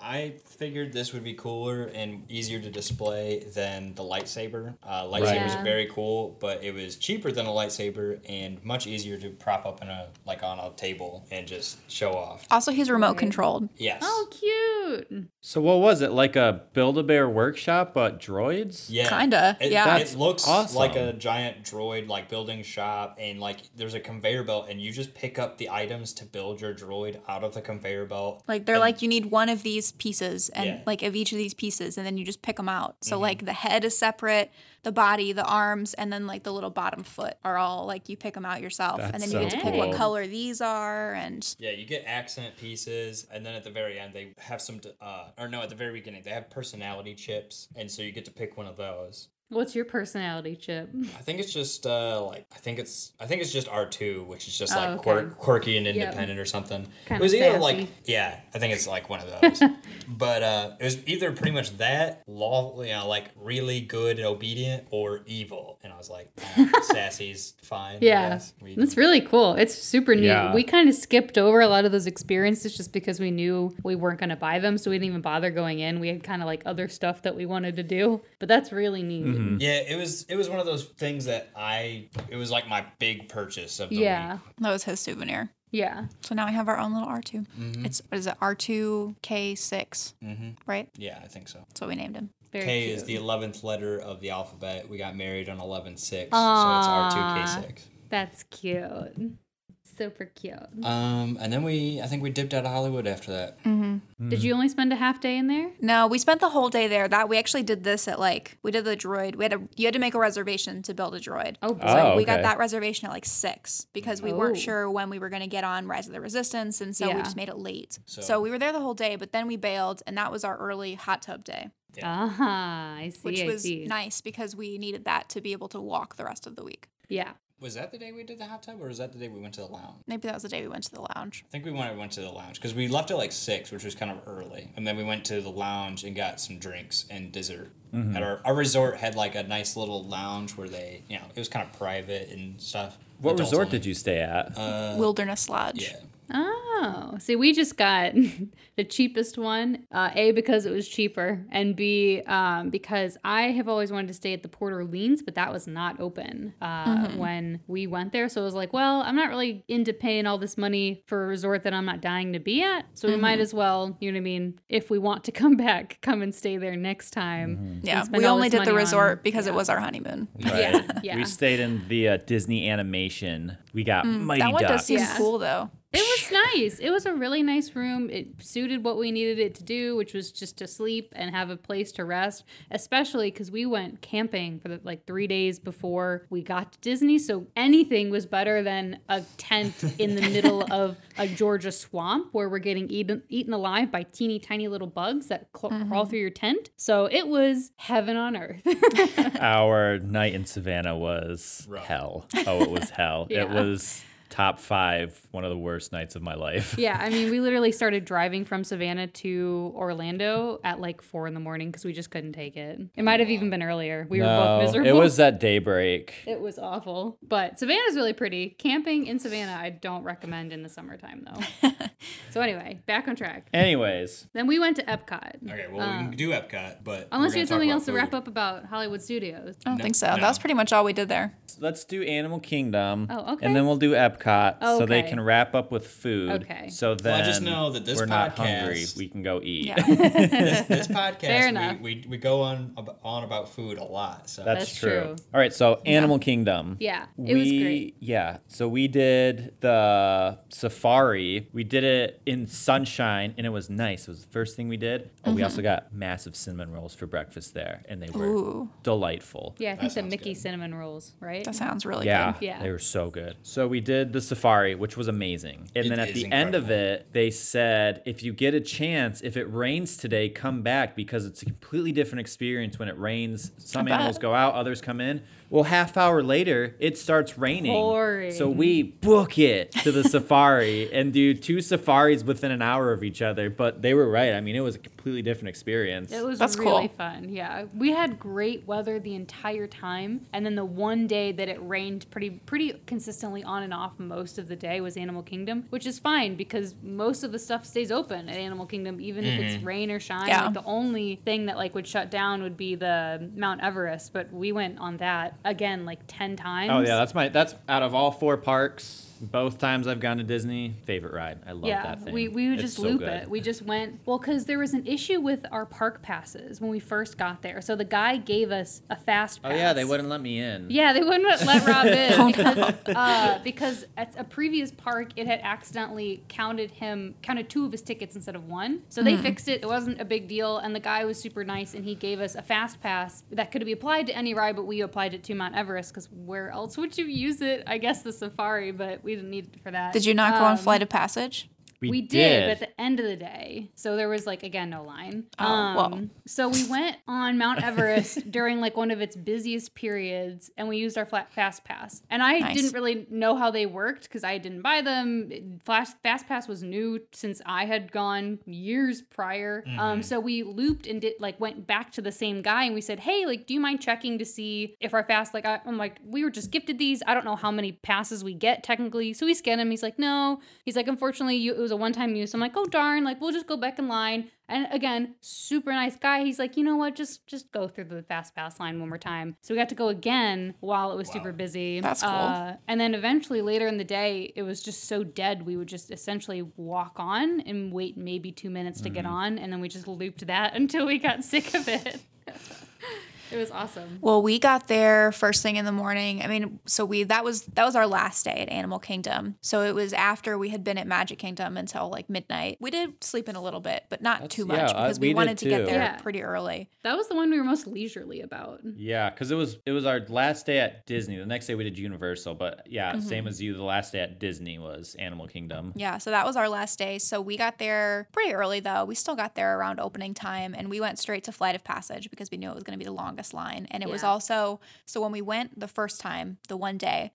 I figured this would be cooler and easier to display than the lightsaber. Lightsabers are very cool, but it was cheaper than a lightsaber and much easier to prop up in on a table and just show off. Also, he's remote controlled. Yes. Oh, cute. So what was it? Like a Build-A-Bear workshop, but droid? Yeah. Kinda. It looks awesome. Like a giant droid, like building shop, and like there's a conveyor belt, and you just pick up the items to build your droid out of the conveyor belt. Like they're you need one of these pieces, and like of each of these pieces, and then you just pick them out. So like the head is separate, the body, the arms, and then like the little bottom foot are all like you pick them out yourself, and then you get to pick what color these are, and you get accent pieces, and then at the very end they have some, at the very beginning they have personality chips, and so you get to pick one of those. What's your personality chip? I think it's just I think it's just R2, which is just quirky and independent or something. Kind it was either sassy. I think it's like one of those. But it was either pretty much that, really good and obedient, or evil. And I was like, sassy's fine. Yeah, that's really cool. It's super neat. Yeah. We kind of skipped over a lot of those experiences just because we knew we weren't going to buy them, so we didn't even bother going in. We had kind of like other stuff that we wanted to do, but that's really neat. Mm-hmm. Yeah, it was one of those things that it was like my big purchase of the week. That was his souvenir. Yeah. So now we have our own little R2. Mm-hmm. What is it, R2K6, right? Yeah, I think so. That's what we named him. Very K cute. Is the 11th letter of the alphabet. We got married on 11/6, so it's R2K6. That's cute. Super cute. And then I think we dipped out of Hollywood after that. Mm-hmm. Mm-hmm. Did you only spend a half day in there? No, we spent the whole day there. That we actually did this at we did the droid. You had to make a reservation to build a droid. Oh, so we got that reservation at 6 because we weren't sure when we were going to get on Rise of the Resistance, and so we just made it late. So we were there the whole day, but then we bailed, and that was our early hot tub day. Yeah. I see. Which was nice because we needed that to be able to walk the rest of the week. Yeah. Was that the day we did the hot tub, or was that the day we went to the lounge? Maybe that was the day we went to the lounge. I think we went to the lounge because we left at 6, which was kind of early. And then we went to the lounge and got some drinks and dessert. Mm-hmm. And our resort had a nice little lounge where they, it was kind of private and stuff. What resort did you stay at? Wilderness Lodge. Yeah. Oh, see, we just got the cheapest one, A, because it was cheaper, and B, because I have always wanted to stay at the Port Orleans, but that was not open when we went there. So I was like, well, I'm not really into paying all this money for a resort that I'm not dying to be at. So we might as well, if we want to come back, come and stay there next time. Mm-hmm. Yeah, we only did the resort because it was our honeymoon. Right. Yeah. We stayed in the Disney animation. We got Mighty Ducks. That one does seem cool, though. It was nice. It was a really nice room. It suited what we needed it to do, which was just to sleep and have a place to rest, especially because we went camping for 3 days before we got to Disney. So anything was better than a tent in the middle of a Georgia swamp where we're getting eaten alive by teeny tiny little bugs that crawl through your tent. So it was heaven on earth. Our night in Savannah was hell. Oh, it was hell. Yeah. It was... Top 5, one of the worst nights of my life. Yeah, I mean, we literally started driving from Savannah to Orlando at 4 a.m. because we just couldn't take it. It might have even been earlier. We were both miserable. It was at daybreak. It was awful. But Savannah's really pretty. Camping in Savannah, I don't recommend in the summertime, though. So anyway, back on track. Anyways. Then we went to Epcot. Okay, well, we can do Epcot, but... Unless you have something else to wrap up about Hollywood Studios. I don't think so. No. That was pretty much all we did there. Let's do Animal Kingdom. Oh, okay. And then we'll do Epcot so they can wrap up with food. Okay. So then well, I just know that this we're podcast, not hungry. We can go eat. Yeah. this podcast, fair enough. We go on about food a lot. So That's true. All right, so Animal Kingdom. Yeah, it was great. Yeah, so we did the safari. We did it in sunshine, and it was nice. It was the first thing we did. Oh, we also got massive cinnamon rolls for breakfast there, and they were delightful. Yeah, I think the Mickey cinnamon rolls, right? That sounds really good. Yeah, they were so good. So we did the safari, which was amazing. And then at the end of it, they said, if you get a chance, if it rains today, come back, because it's a completely different experience when it rains. Some animals go out, others come in. Well, half hour later, it starts raining. Boring. So we book it to the safari and do two safaris within an hour of each other. But they were right. I mean, it was a completely different experience. It was really fun. Yeah. We had great weather the entire time. And then the one day that it rained pretty consistently on and off most of the day was Animal Kingdom, which is fine because most of the stuff stays open at Animal Kingdom, even if it's rain or shine. Yeah. Like, the only thing that would shut down would be the Mount Everest. But we went on that. Again, 10 times. Oh yeah, that's out of all four parks. Both times I've gone to Disney, favorite ride. I love that thing. We would just loop it. We just went, because there was an issue with our park passes when we first got there. So the guy gave us a fast pass. Oh, yeah, they wouldn't let me in. Yeah, they wouldn't let Rob in. Because at a previous park, it had accidentally counted two of his tickets instead of one. So they fixed it. It wasn't a big deal. And the guy was super nice, and he gave us a fast pass that could be applied to any ride, but we applied it to Mount Everest because where else would you use it? I guess the safari, but we didn't need it for that. Did you not go on Flight of Passage? We did, but at the end of the day. So there was, no line. Oh, well. So we went on Mount Everest during, one of its busiest periods, and we used our Fast Pass. And I didn't really know how they worked because I didn't buy them. Fast Pass was new since I had gone years prior. Mm-hmm. So we looped and went back to the same guy, and we said, hey, do you mind checking to see if our Fast, we were just gifted these. I don't know how many passes we get technically. So we scanned him. He's like, no. He's like, unfortunately, it was a one-time use. I'm like, oh darn, we'll just go back in line. And again, super nice guy. He's like, you know what? Just go through the fast pass line one more time. So we got to go again while it was super busy. That's cool. And then eventually later in the day, it was just so dead. We would just essentially walk on and wait maybe 2 minutes to get on. And then we just looped that until we got sick of it. It was awesome. Well, we got there first thing in the morning. I mean, so that was our last day at Animal Kingdom. So it was after we had been at Magic Kingdom until midnight. We did sleep in a little bit, but not too much because we wanted to get there pretty early. That was the one we were most leisurely about. Yeah, because it was our last day at Disney. The next day we did Universal, but same as you. The last day at Disney was Animal Kingdom. Yeah, so that was our last day. So we got there pretty early though. We still got there around opening time, and we went straight to Flight of Passage because we knew it was going to be the longest line. And it was also, so when we went the first time, the one day,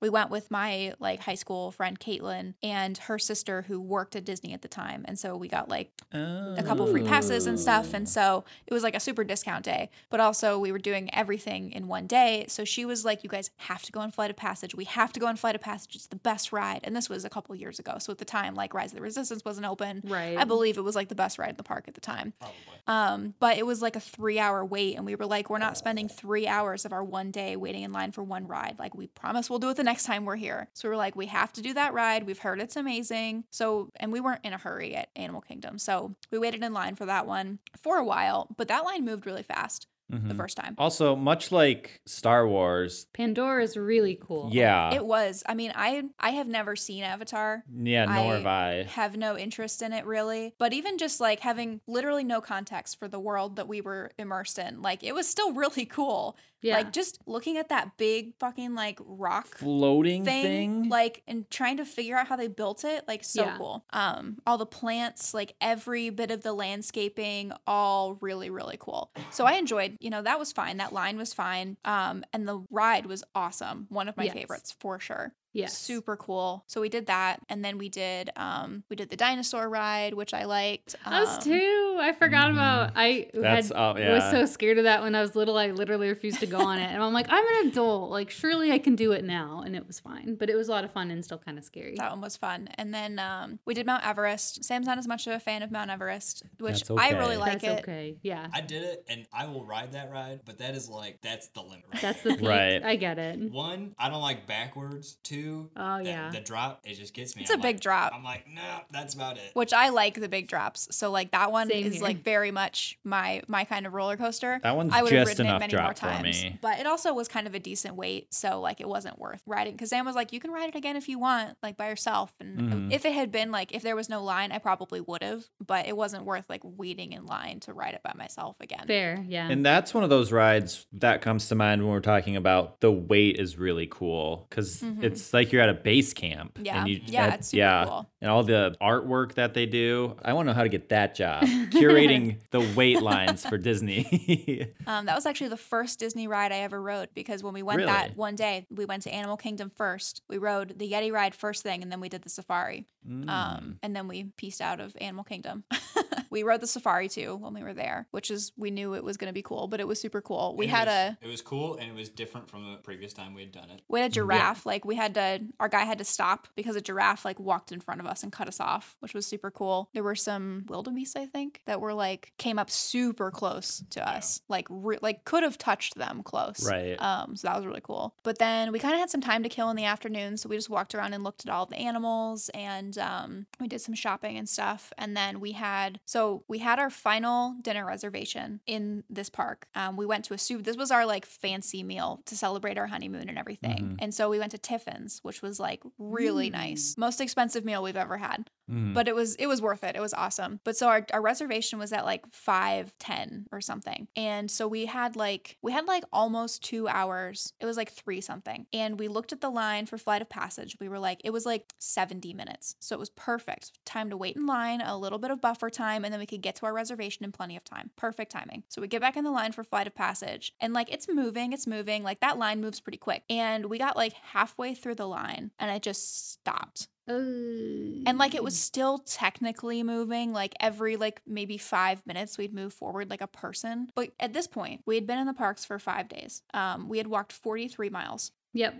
we went with my high school friend Caitlin and her sister who worked at Disney at the time. And so we got a couple free passes and stuff. And so it was a super discount day, but also we were doing everything in one day. So she was like, you guys have to go on Flight of Passage. We have to go on Flight of Passage. It's the best ride. And this was a couple years ago. So at the time, Rise of the Resistance wasn't open. Right. I believe it was the best ride in the park at the time. Probably. But it was a 3-hour wait, and we were we're not spending 3 hours of our one day waiting in line for one ride. We promise we'll do it the next time we're here. So we were we have to do that ride. We've heard it's amazing. So, and we weren't in a hurry at Animal Kingdom. So we waited in line for that one for a while, but that line moved really fast. Mm-hmm. The first time. Also, much like Star Wars, Pandora's really cool. Yeah. It was. I mean, I have never seen Avatar. Yeah, nor have I. Have no interest in it really. But even just having literally no context for the world that we were immersed in, it was still really cool. Yeah. Just looking at that big fucking rock floating thing. And trying to figure out how they built it, cool. All the plants, every bit of the landscaping, all really, really cool. So I enjoyed, that was fine. That line was fine. And the ride was awesome. One of my favorites for sure. Yes. Super cool. So we did that. And then we did the dinosaur ride, which I liked. Us too. I forgot about, was so scared of that when I was little. I literally refused to go on it. And I'm like, I'm an adult. Like, surely I can do it now. And it was fine. But it was a lot of fun and still kind of scary. That one was fun. And then we did Mount Everest. Sam's not as much of a fan of Mount Everest, which okay. I really like that's it. Okay. Yeah. I did it and I will ride that ride. But that is like, that's the limit. Right that's there. The peak. Right. I get it. One, I don't like backwards. Two, the drop, it just gets me. It's a big drop. I'm like, no, that's about it. Which I like the big drops. So like that one Same is here. Like very much my kind of roller coaster. That one's I would just have ridden enough it many drop more times, for me. But it also was kind of a decent weight, so like it wasn't worth riding. Because Sam was like, you can ride it again if you want, like by yourself. And if it had been like if there was no line, I probably would have. But it wasn't worth like waiting in line to ride it by myself again. Fair, yeah. And that's one of those rides that comes to mind when we're talking about the weight is really cool because it's like you're at a base camp. Yeah. And it's super cool. And all the artwork that they do. I want to know how to get that job. Curating the wait lines for Disney. That was actually the first Disney ride I ever rode because when we went that one day, we went to Animal Kingdom first. We rode the Yeti ride first thing and then we did the safari. And then we pieced out of Animal Kingdom. We rode the safari too when we were there, which is we knew it was going to be cool, but it was super cool. It was cool and it was different from the previous time we had done it. We had a giraffe. Yeah. Like our guy had to stop because a giraffe like walked in front of us and cut us off, which was super cool. There were some wildebeest, I think, that were like came up super close to us, like could have touched them close. Right. So that was really cool. But then we kind of had some time to kill in the afternoon, so we just walked around and looked at all the animals and we did some shopping and stuff. And then we had our final dinner reservation in this park. We went to a soup. This was our like fancy meal to celebrate our honeymoon and everything. And so we went to Tiffin's, which was like really nice. Most expensive meal we've ever had. But it was worth it. It was awesome. But so our reservation was at like 5:10 or something. And so we had like almost 2 hours. It was like 3 something. And we looked at the line for Flight of Passage. We were like, it was like 70 minutes. So it was perfect. Time to wait in line, a little bit of buffer time, and then we could get to our reservation in plenty of time. Perfect timing. So we get back in the line for Flight of Passage. And like it's moving. Like that line moves pretty quick. And we got like halfway through the line and it just stopped. And like it was still technically moving, like every like maybe 5 minutes we'd move forward like a person. But at this point we had been in the parks for 5 days. We had walked 43 miles. Yep.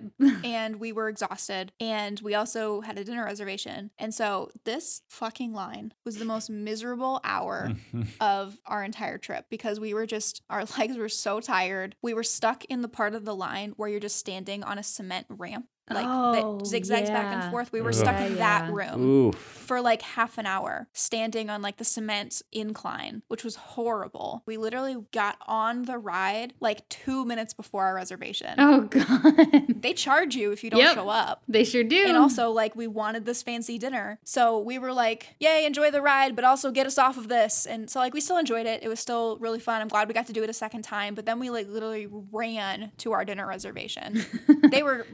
And we were exhausted. And we also had a dinner reservation. And so this fucking line was the most miserable hour of our entire trip because we were just, our legs were so tired. We were stuck in the part of the line where you're just standing on a cement ramp. Like that zigzags back and forth. We were stuck in that room for like half an hour standing on like the cement incline, which was horrible. We literally got on the ride like 2 minutes before our reservation. Oh God. They charge you if you don't show up. They sure do. And also like we wanted this fancy dinner. So we were like, yay, enjoy the ride, but also get us off of this. And so like we still enjoyed it. It was still really fun. I'm glad we got to do it a second time. But then we like literally ran to our dinner reservation. They were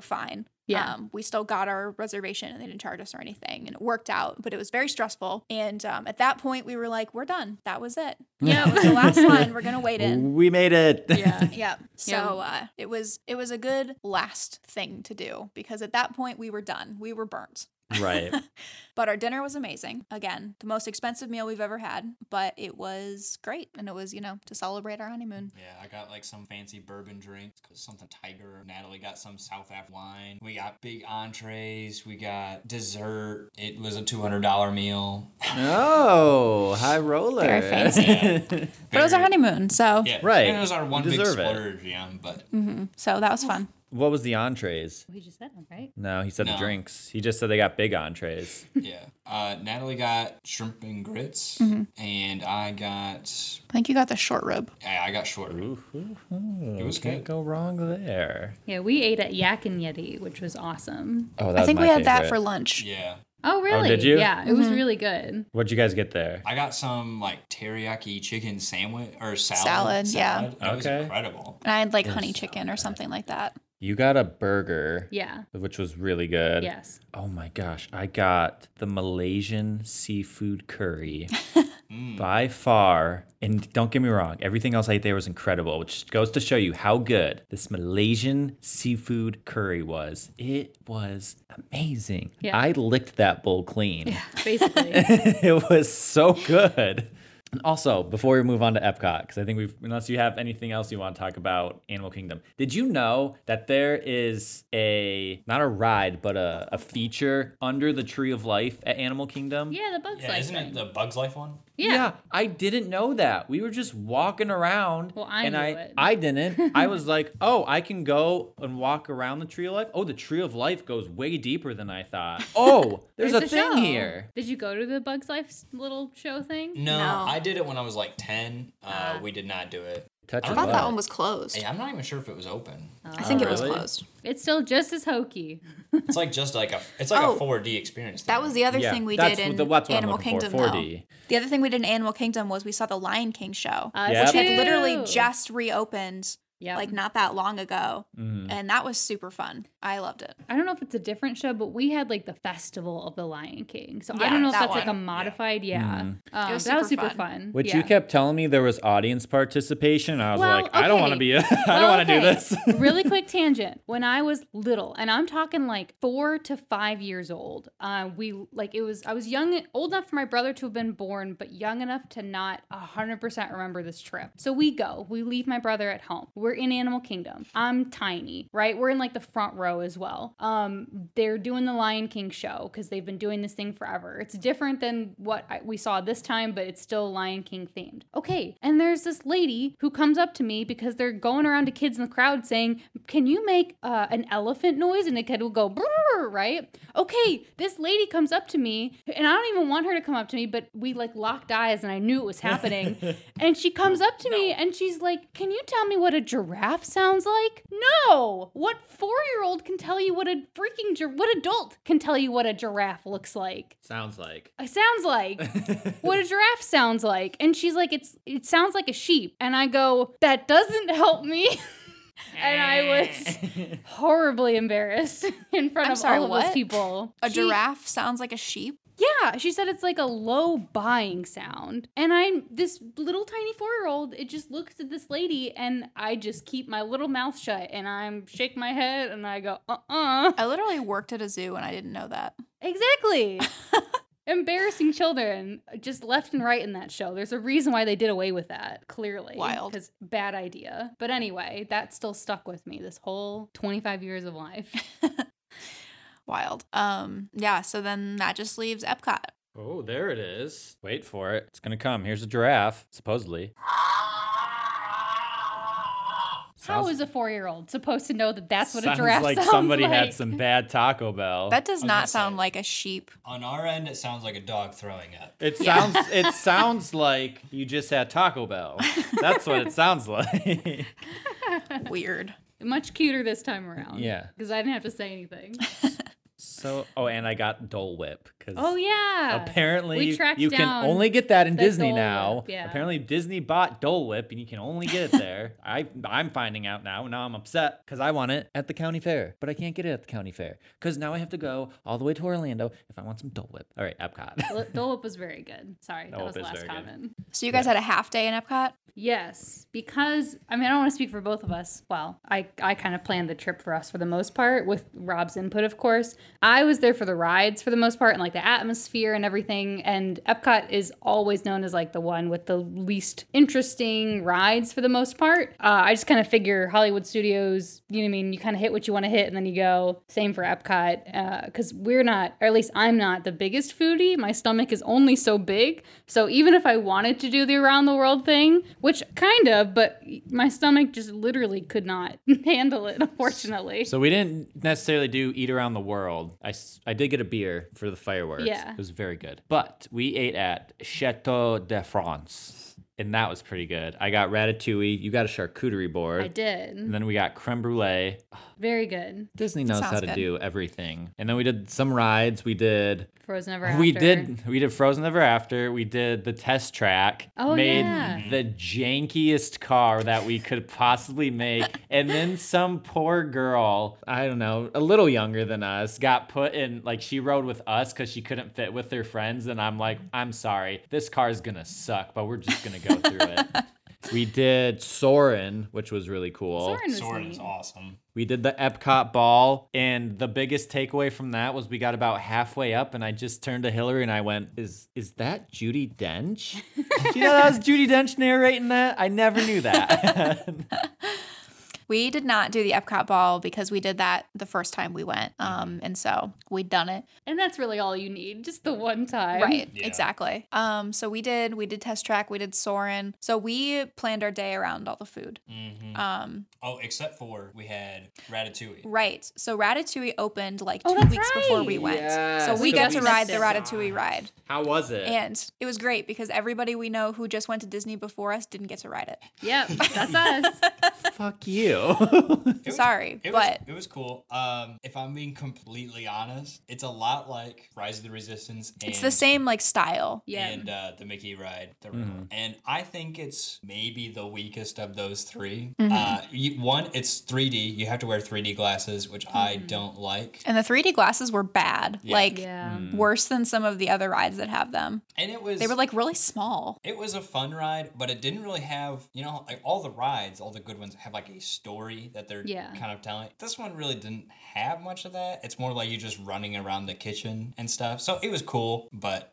fine. Yeah. We still got our reservation and they didn't charge us or anything and it worked out, but it was very stressful. And at that point we were like, we're done. That was it. Yeah. It was the last line. We're going to wait in. We made it. Yeah. Yeah. So it was a good last thing to do because at that point we were done. We were burnt. Right. But our dinner was amazing. Again, the most expensive meal we've ever had, but it was great. And it was, to celebrate our honeymoon. Yeah, I got like some fancy bourbon drinks, something tiger. Natalie got some South African wine. We got big entrees. We got dessert. It was a $200 meal. Oh, high roller. Very fancy. Yeah. But it was our honeymoon, so. Yeah. Right. And it was our one big splurge, but. Mm-hmm. So that was fun. What was the entrees? He just said them, right? No, he said the drinks. He just said they got big entrees. Yeah. Natalie got shrimp and grits, and I think you got the short rib. Yeah, I got short rib. Ooh, it was good. Can't go wrong there. Yeah, we ate at Yak and Yeti, which was awesome. Oh, that was my favorite. I think we had that for lunch. Yeah. Oh, really? Oh, did you? Yeah, it was really good. What'd you guys get there? I got some like teriyaki chicken sandwich or salad. Salad, yeah. It was incredible. And I had like honey chicken or something like that. You got a burger. Yeah. Which was really good. Yes. Oh my gosh. I got the Malaysian seafood curry. by far. And don't get me wrong, everything else I ate there was incredible, which goes to show you how good this Malaysian seafood curry was. It was amazing. Yeah. I licked that bowl clean. Yeah, basically. It was so good. And also, before we move on to Epcot, because I think unless you have anything else you want to talk about Animal Kingdom, did you know that there is a feature under the Tree of Life at Animal Kingdom? Yeah, the Bugs Life. Isn't it the Bugs Life one? Yeah, I didn't know that. We were just walking around. Well, I didn't. I was like, oh, I can go and walk around the Tree of Life. Oh, the Tree of Life goes way deeper than I thought. Oh, there's a thing here. Did you go to the Bugs Life little show thing? No. I did it when I was like 10. We did not do it. I thought that one was closed. Hey, I'm not even sure if it was open. I think it was closed. It's still just as hokey. It's like a 4D experience. That was the other thing we did in Animal Kingdom. 4D. The other thing we did in Animal Kingdom was we saw the Lion King show, which had literally just reopened. Yeah, like not that long ago. Mm. And that was super fun. I loved it. I don't know if it's a different show, but we had like the Festival of the Lion King. So I don't know if that's like a modified. Yeah. It was super fun. Which you kept telling me there was audience participation. I was I don't want to be, I don't want to do this. Really quick tangent. When I was little, and I'm talking like 4 to 5 years old, I was old enough for my brother to have been born, but young enough to not 100% remember this trip. So we leave my brother at home. We're in Animal Kingdom. I'm tiny, right? We're in like the front row as well. They're doing the Lion King show because they've been doing this thing forever. It's different than what we saw this time, but it's still Lion King themed. Okay, and there's this lady who comes up to me because they're going around to kids in the crowd saying, can you make an elephant noise? And the kid will go, brrr, right? Okay, this lady comes up to me, and I don't even want her to come up to me, but we like locked eyes and I knew it was happening. And she comes up to me and she's like, can you tell me what a giraffe sounds like? No! What 4-year-old can tell you what a freaking what adult can tell you what a giraffe looks like? Sounds like. Sounds like. What a giraffe sounds like. And she's like, it sounds like a sheep. And I go, that doesn't help me. And I was horribly embarrassed in front of those people. A giraffe sounds like a sheep? Yeah, she said it's like a low buying sound. And this little tiny 4-year-old, it just looks at this lady and I just keep my little mouth shut and I shake my head and I go, uh-uh. I literally worked at a zoo and I didn't know that. Exactly. Embarrassing children just left and right in that show. There's a reason why they did away with that, clearly. Wild. Because bad idea. But anyway, that still stuck with me this whole 25 years of life. Wild. So then that just leaves Epcot. Oh, there it is. Wait for it. It's going to come. Here's a giraffe, supposedly. How is a 4-year-old supposed to know that's what a giraffe sounds like? Somebody had some bad Taco Bell. That does not sound like a sheep. On our end, it sounds like a dog throwing up. It sounds like you just had Taco Bell. That's what it sounds like. Weird. Much cuter this time around. Yeah. Because I didn't have to say anything. So, and I got Dole Whip. Oh, yeah. Apparently, you can only get that in Disney now. Yeah. Apparently, Disney bought Dole Whip, and you can only get it there. I'm finding out now. Now I'm upset because I want it at the county fair, but I can't get it at the county fair because now I have to go all the way to Orlando if I want some Dole Whip. All right, Epcot. Dole Whip was very good. Sorry, that was the last comment. So you guys had a half day in Epcot? Yes, because, I don't want to speak for both of us. Well, I kind of planned the trip for us for the most part with Rob's input, of course. I was there for the rides for the most part and like the atmosphere and everything. And Epcot is always known as like the one with the least interesting rides for the most part. I just kind of figure Hollywood Studios, you know what I mean? You kind of hit what you want to hit and then you go. Same for Epcot because we're not, or at least I'm not the biggest foodie. My stomach is only so big. So even if I wanted to do the around the world thing, which kind of, but my stomach just literally could not handle it, unfortunately. So we didn't necessarily do eat around the world. I did get a beer for the fireworks. Yeah. It was very good. But we ate at Chateau de France. And that was pretty good. I got ratatouille. You got a charcuterie board. I did. And then we got creme brulee. Very good. Disney knows how to do everything. And then we did some rides. We did Frozen Ever After. We did Frozen Ever After. We did the Test Track. Oh, yeah. Made the jankiest car that we could possibly make. And then some poor girl, I don't know, a little younger than us, got put in, like, she rode with us because she couldn't fit with her friends. And I'm like, I'm sorry. This car is going to suck, but we're just going to go through it. We did Soarin', which was really cool. Soarin' is awesome. We did the Epcot ball, and the biggest takeaway from that was we got about halfway up, and I just turned to Hillary and I went, "Is that Judi Dench? Did you know that was Judi Dench narrating that? I never knew that." We did not do the Epcot ball because we did that the first time we went, and so we'd done it. And that's really all you need, just the one time. Right, yeah. Exactly. So we did Test Track, we did Soarin'. So we planned our day around all the food. Mm-hmm. Except for we had Ratatouille. Right. So Ratatouille opened like 2 weeks before we went. Yes. So we got to ride the Ratatouille ride. How was it? And it was great because everybody we know who just went to Disney before us didn't get to ride it. Yep, that's us. Fuck you. It was cool. If I'm being completely honest, it's a lot like Rise of the Resistance. And it's the same like style. Yeah. And the Mickey ride. And I think it's maybe the weakest of those three. Mm-hmm. It's 3D. You have to wear 3D glasses, which I don't like. And the 3D glasses were bad. Yeah. Worse than some of the other rides that have them. And they were like really small. It was a fun ride, but it didn't really have, like all the rides, all the good ones have like a story that they're kind of telling. This one really didn't have much of that. It's more like you just running around the kitchen and stuff. So it was cool, but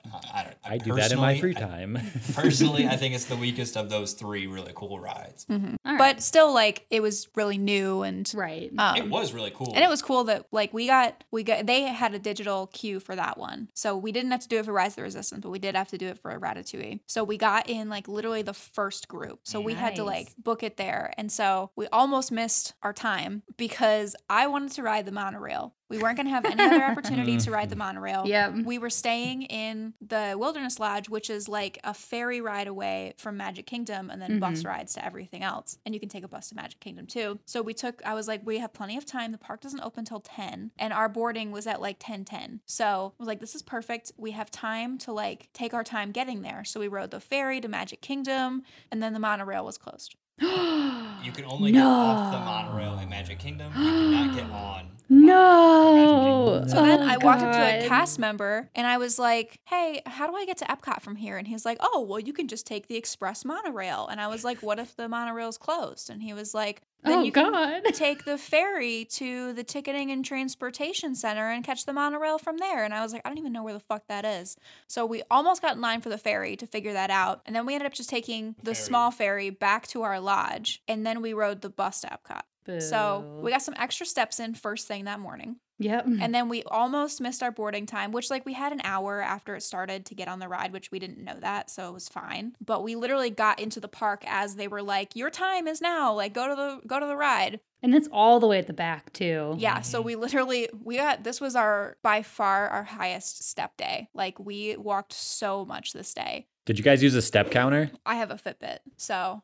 I do that in my free time. I think it's the weakest of those three really cool rides. Mm-hmm. Right. But still, like, it was really new and right. It was really cool, and it was cool that like we got they had a digital queue for that one, so we didn't have to do it for Rise of the Resistance, but we did have to do it for Ratatouille. So we got in like literally the first group, so we had to like book it there, and so we almost missed our time because I wanted to ride the monorail. We weren't going to have any other opportunity to ride the monorail. Yep. We were staying in the Wilderness Lodge, which is like a ferry ride away from Magic Kingdom and then bus rides to everything else. And you can take a bus to Magic Kingdom too. So I was like, we have plenty of time. The park doesn't open till 10. And our boarding was at like 10:10. So I was like, this is perfect. We have time to like take our time getting there. So we rode the ferry to Magic Kingdom and then the monorail was closed. You can only get off the monorail in Magic Kingdom. You cannot get on. No. So then I walked up to a cast member and I was like, hey, how do I get to Epcot from here? And he's like, oh, well, you can just take the express monorail. And I was like, what if the monorail's closed? And he was like, then you can take the ferry to the Ticketing and Transportation Center and catch the monorail from there. And I was like, I don't even know where the fuck that is. So we almost got in line for the ferry to figure that out. And then we ended up just taking the small ferry back to our lodge. And then we rode the bus to Epcot. Boo. So we got some extra steps in first thing that morning. Yep. And then we almost missed our boarding time, which like we had an hour after it started to get on the ride, which we didn't know that. So it was fine. But we literally got into the park as they were like, your time is now, like go to the ride. And it's all the way at the back too. Yeah. So this was by far our highest step day. Like we walked so much this day. Did you guys use a step counter? I have a Fitbit. So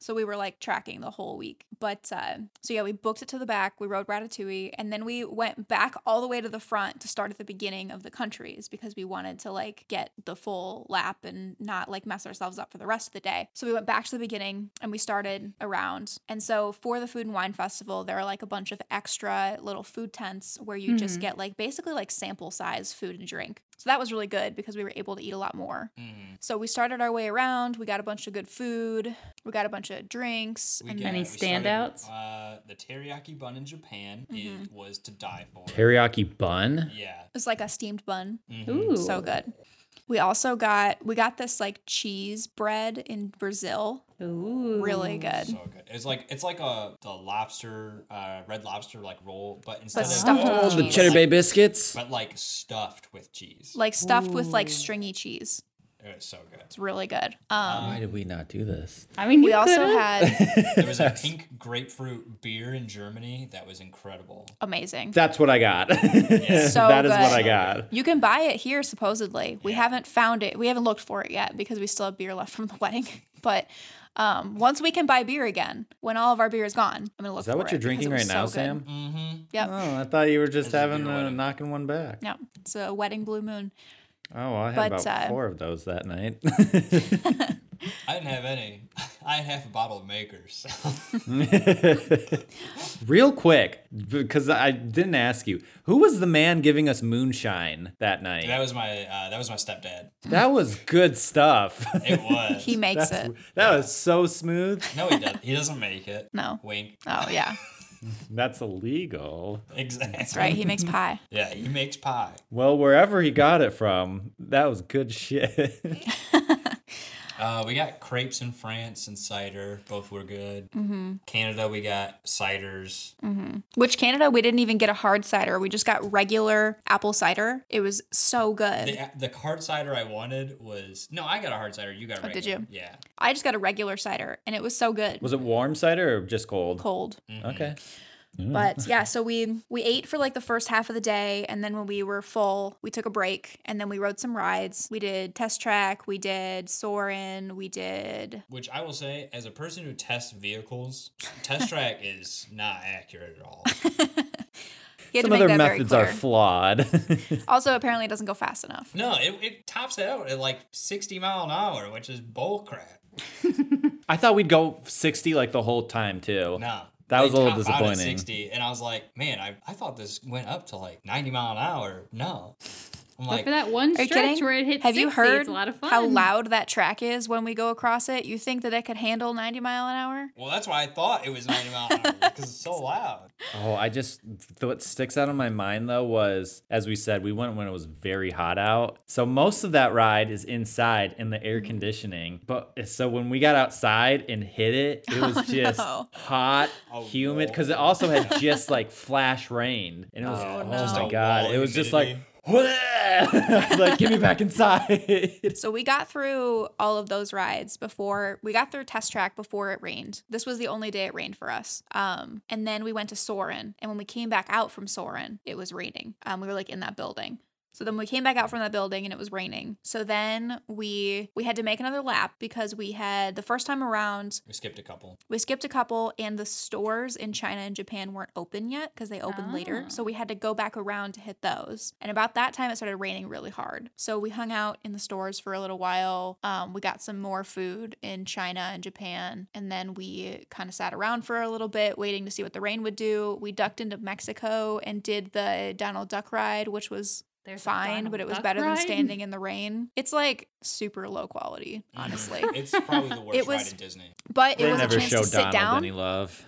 so we were like tracking the whole week. But we booked it to the back. We rode Ratatouille. And then we went back all the way to the front to start at the beginning of the countries because we wanted to like get the full lap and not like mess ourselves up for the rest of the day. So we went back to the beginning and we started around. And so for the Food and Wine Festival, there are like a bunch of extra little food tents where you just get like basically like sample size food and drink. So that was really good because we were able to eat a lot more. Mm. So we started our way around. We got a bunch of good food. We got a bunch of drinks. Any standouts? The teriyaki bun in Japan was to die for. Teriyaki bun? Yeah. It was like a steamed bun. Mm-hmm. Ooh. So good. We also got this like cheese bread in Brazil. Ooh. Really good. So good. It's like the lobster, red lobster like roll, but instead of the cheddar bay biscuits, but like stuffed with cheese. Like stuffed with like stringy cheese. It was so good. It's really good. Why did we not do this? I mean, we also had... There was a pink grapefruit beer in Germany that was incredible. Amazing. That's what I got. Yeah. So that is good. What I got. You can buy it here, supposedly. We haven't found it. We haven't looked for it yet because we still have beer left from the wedding. But... once we can buy beer again, when all of our beer is gone, I'm going to look for it. Is that what you're drinking right now, Sam? Mm-hmm. Yep. Oh, I thought you were just having a knocking one back. No, it's a wedding Blue Moon. Oh, well, I had about four of those that night. I didn't have any. I had half a bottle of Makers. Real quick, because I didn't ask you, who was the man giving us moonshine that night? That was my stepdad. That was good stuff. It was. He makes it. That was so smooth. No, he doesn't. He doesn't make it. No. Wink. Oh yeah. That's illegal. Exactly. That's right. He makes pie. Yeah, he makes pie. Well, wherever he got it from, that was good shit. We got crepes in France and cider. Both were good. Mm-hmm. Canada, we got ciders. Mm-hmm. Which Canada, we didn't even get a hard cider. We just got regular apple cider. It was so good. The hard cider I wanted was... No, I got a hard cider. You got a regular. Did you? Yeah. I just got a regular cider, and it was so good. Was it warm cider or just cold? Cold. Mm-hmm. Okay. But yeah, so we ate for like the first half of the day, and then when we were full, we took a break, and then we rode some rides. We did Test Track, we did Soarin', we did... Which I will say, as a person who tests vehicles, Test Track is not accurate at all. Some other methods are flawed. Also, apparently it doesn't go fast enough. No, it tops it out at like 60 mile an hour, which is bull crap. I thought we'd go 60 like the whole time too. No. That was a little disappointing. Out at 60, and I was like, man, I thought this went up to like 90 mile an hour. No. I'm like, but for that one stretch where it hit 60, you heard it's a lot of fun. How loud that track is when we go across it? You think that it could handle 90 mile an hour? Well, that's why I thought it was 90 mile an hour, because it's so loud. Oh, what sticks out in my mind, though, was, as we said, we went when it was very hot out. So most of that ride is inside in the air conditioning. But so when we got outside and hit it was just hot, humid, because it also had just like flash rain. And it was, my God, it was just like... Like, get me back inside. So we got through all of those rides before we got through Test Track before it rained. This was the only day it rained for us. And then we went to Soarin', and when we came back out from Soarin', it was raining. We were like in that building. So then we came back out from that building and it was raining. So then we had to make another lap because we had the first time around. We skipped a couple and the stores in China and Japan weren't open yet because they opened later. So we had to go back around to hit those. And about that time it started raining really hard. So we hung out in the stores for a little while. We got some more food in China and Japan. And then we kind of sat around for a little bit waiting to see what the rain would do. We ducked into Mexico and did the Donald Duck ride, which was... There's fine, but it was better than standing in the rain. It's like super low quality, honestly. It's probably the worst ride in Disney. But it was a chance to sit down.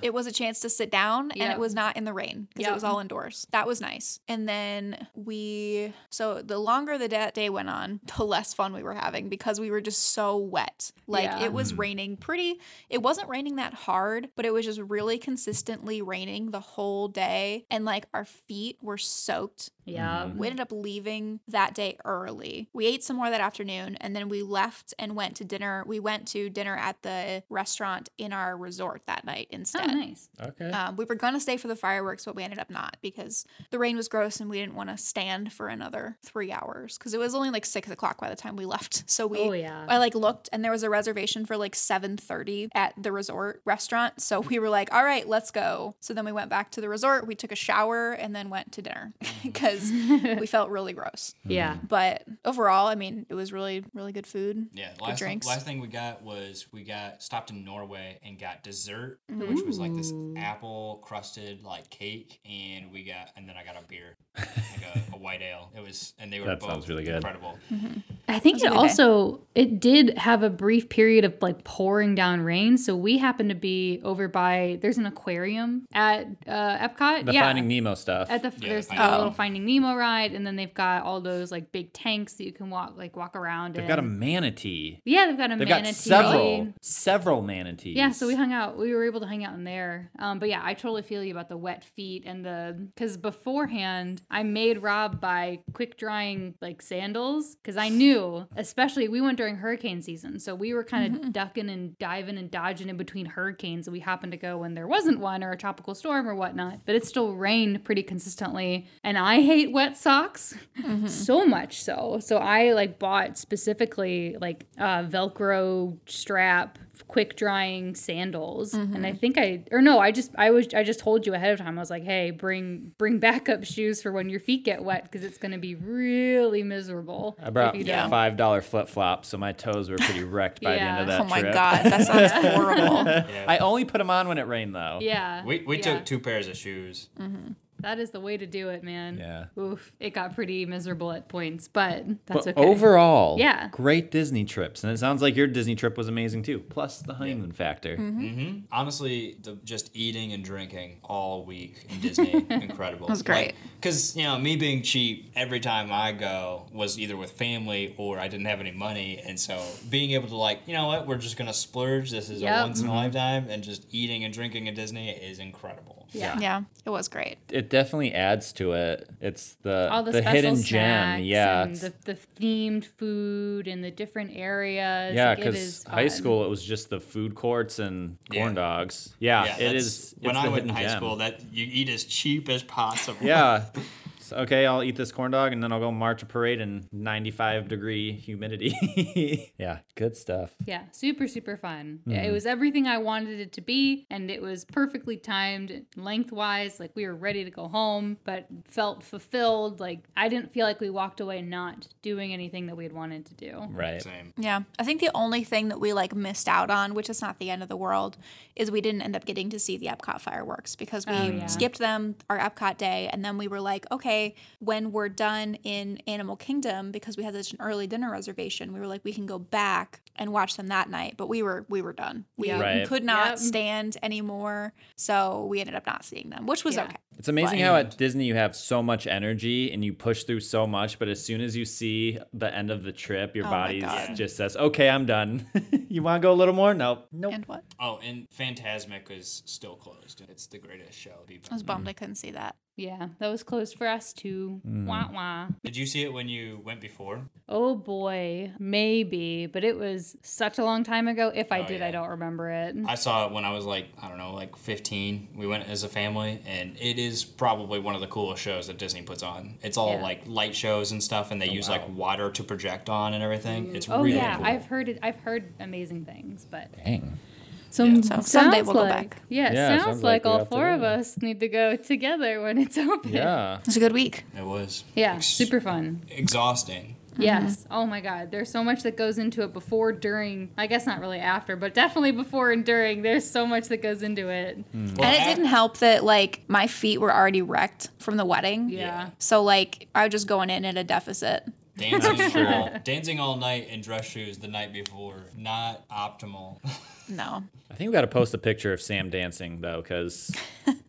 It was a chance to sit down, and it was not in the rain because it was all indoors. That was nice. And then so the longer the day went on, the less fun we were having because we were just so wet. Like it was raining it wasn't raining that hard, but it was just really consistently raining the whole day. And like our feet were soaked. Yeah. Mm-hmm. We ended up leaving that day early. We ate some more that afternoon, and then we left and went to dinner. We went to dinner at the restaurant in our resort that night instead. Oh, nice. Okay. We were going to stay for the fireworks, but we ended up not because the rain was gross and we didn't want to stand for another 3 hours because it was only like 6 o'clock by the time we left. So I like looked and there was a reservation for like 7:30 at the resort restaurant. So we were like, all right, let's go. So then we went back to the resort. We took a shower and then went to dinner because we felt really gross. Yeah. But overall, I mean, it was really, really good food. Yeah. Last thing we got was stopped in Norway and got dessert, which was like this apple crusted like cake. And then I got a beer, like a white ale. It was, and they were that both sounds really incredible. Good. Mm-hmm. I think it did have a brief period of like pouring down rain. So we happened to be over by, there's an aquarium at Epcot. The Finding Nemo stuff. There's a little Finding Nemo ride, and then they've got all those like big tanks that you can walk around. They've got a manatee. Yeah, they've got several manatees. Yeah, so we were able to hang out in there. But yeah, I totally feel you about the wet feet and because beforehand I made Rob buy quick drying like sandals because I knew, especially we went during hurricane season, so we were kind of ducking and diving and dodging in between hurricanes, and we happened to go when there wasn't one or a tropical storm or whatnot, but it still rained pretty consistently, and I hate wet socks so much so I like bought specifically like Velcro strap quick drying sandals, and I think I just told you ahead of time. I was like, hey, bring backup shoes for when your feet get wet because it's going to be really miserable. I brought $5 flip-flops, so my toes were pretty wrecked by the end of that trip. Oh my god, that sounds horrible. Yeah. I only put them on when it rained though. Yeah, we took two pairs of shoes. That is the way to do it, man. Yeah. Oof. It got pretty miserable at points, but that's okay. Overall, great Disney trips. And it sounds like your Disney trip was amazing too, plus the honeymoon factor. Honestly, just eating and drinking all week in Disney, incredible. It was great. Because, me being cheap, every time I go was either with family or I didn't have any money. And so being able to we're just going to splurge. This is a once in a lifetime. And just eating and drinking at Disney is incredible. Yeah, it was great. It definitely adds to it. It's the hidden gem. Yeah, and the themed food and the different areas. Yeah, because high school it was just the food courts and corn dogs. Yeah, it is. When I went in high school, that you eat as cheap as possible. Yeah. Okay, I'll eat this corn dog and then I'll go march a parade in 95 degree humidity. Yeah, good stuff. Yeah, super, super fun. Mm-hmm. It was everything I wanted it to be, and it was perfectly timed lengthwise. Like, we were ready to go home, but felt fulfilled. Like, I didn't feel like we walked away not doing anything that we had wanted to do. Right. Same. Yeah, I think the only thing that we missed out on, which is not the end of the world, is we didn't end up getting to see the Epcot fireworks because we skipped them, our Epcot day, and then we were like, okay, when we're done in Animal Kingdom, because we had such an early dinner reservation, we were like, we can go back and watch them that night. But we were done. We could not stand anymore, so we ended up not seeing them, which was okay. It's amazing how at Disney you have so much energy and you push through so much, but as soon as you see the end of the trip, your body just says, okay, I'm done. You want to go a little more? Nope. And what? Oh, and Fantasmic is still closed. It's the greatest show. I was bummed I couldn't see that. Yeah, that was closed for us too. Wah-wah. Did you see it when you went before? Oh boy, maybe, but it was such a long time ago. If I did, I don't remember it. I saw it when I was 15. We went as a family, and it is probably one of the coolest shows that Disney puts on. It's all light shows and stuff, and they use water to project on and everything. It's really cool. I've heard amazing things, but dang. So someday we'll go back. Yeah, sounds like all four of us need to go together when it's open. Yeah. It was a good week. It was. Yeah, super fun. Exhausting. Yes. Oh my God. There's so much that goes into it before, during, I guess not really after, but definitely before and during. There's so much that goes into it. Well, and it didn't help that my feet were already wrecked from the wedding. Yeah. So I was just going in at a deficit. Dancing all night in dress shoes the night before. Not optimal. No. I think we got to post a picture of Sam dancing, though, because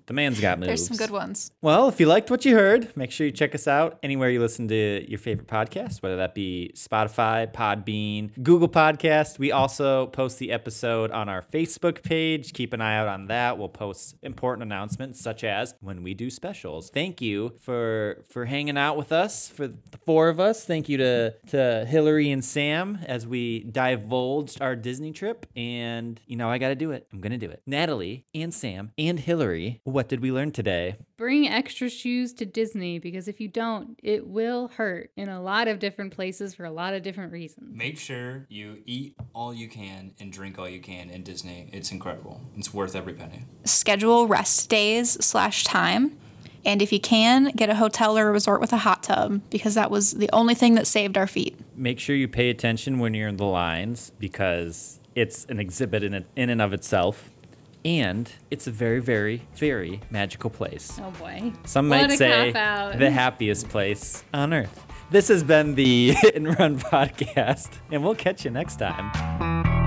the man's got moves. There's some good ones. Well, if you liked what you heard, make sure you check us out anywhere you listen to your favorite podcast, whether that be Spotify, Podbean, Google Podcasts. We also post the episode on our Facebook page. Keep an eye out on that. We'll post important announcements, such as when we do specials. Thank you for hanging out with us, for the four of us. Thank you to Hillary and Sam as we divulged our Disney trip. And I got to do it. I'm going to do it. Natalie and Sam and Hillary, what did we learn today? Bring extra shoes to Disney, because if you don't, it will hurt in a lot of different places for a lot of different reasons. Make sure you eat all you can and drink all you can in Disney. It's incredible. It's worth every penny. Schedule rest days /time. And if you can, get a hotel or a resort with a hot tub, because that was the only thing that saved our feet. Make sure you pay attention when you're in the lines, because it's an exhibit in and of itself, and it's a very, very, very magical place. Oh, boy. Some might say the happiest place on Earth. This has been the Hit and Run Podcast, and we'll catch you next time.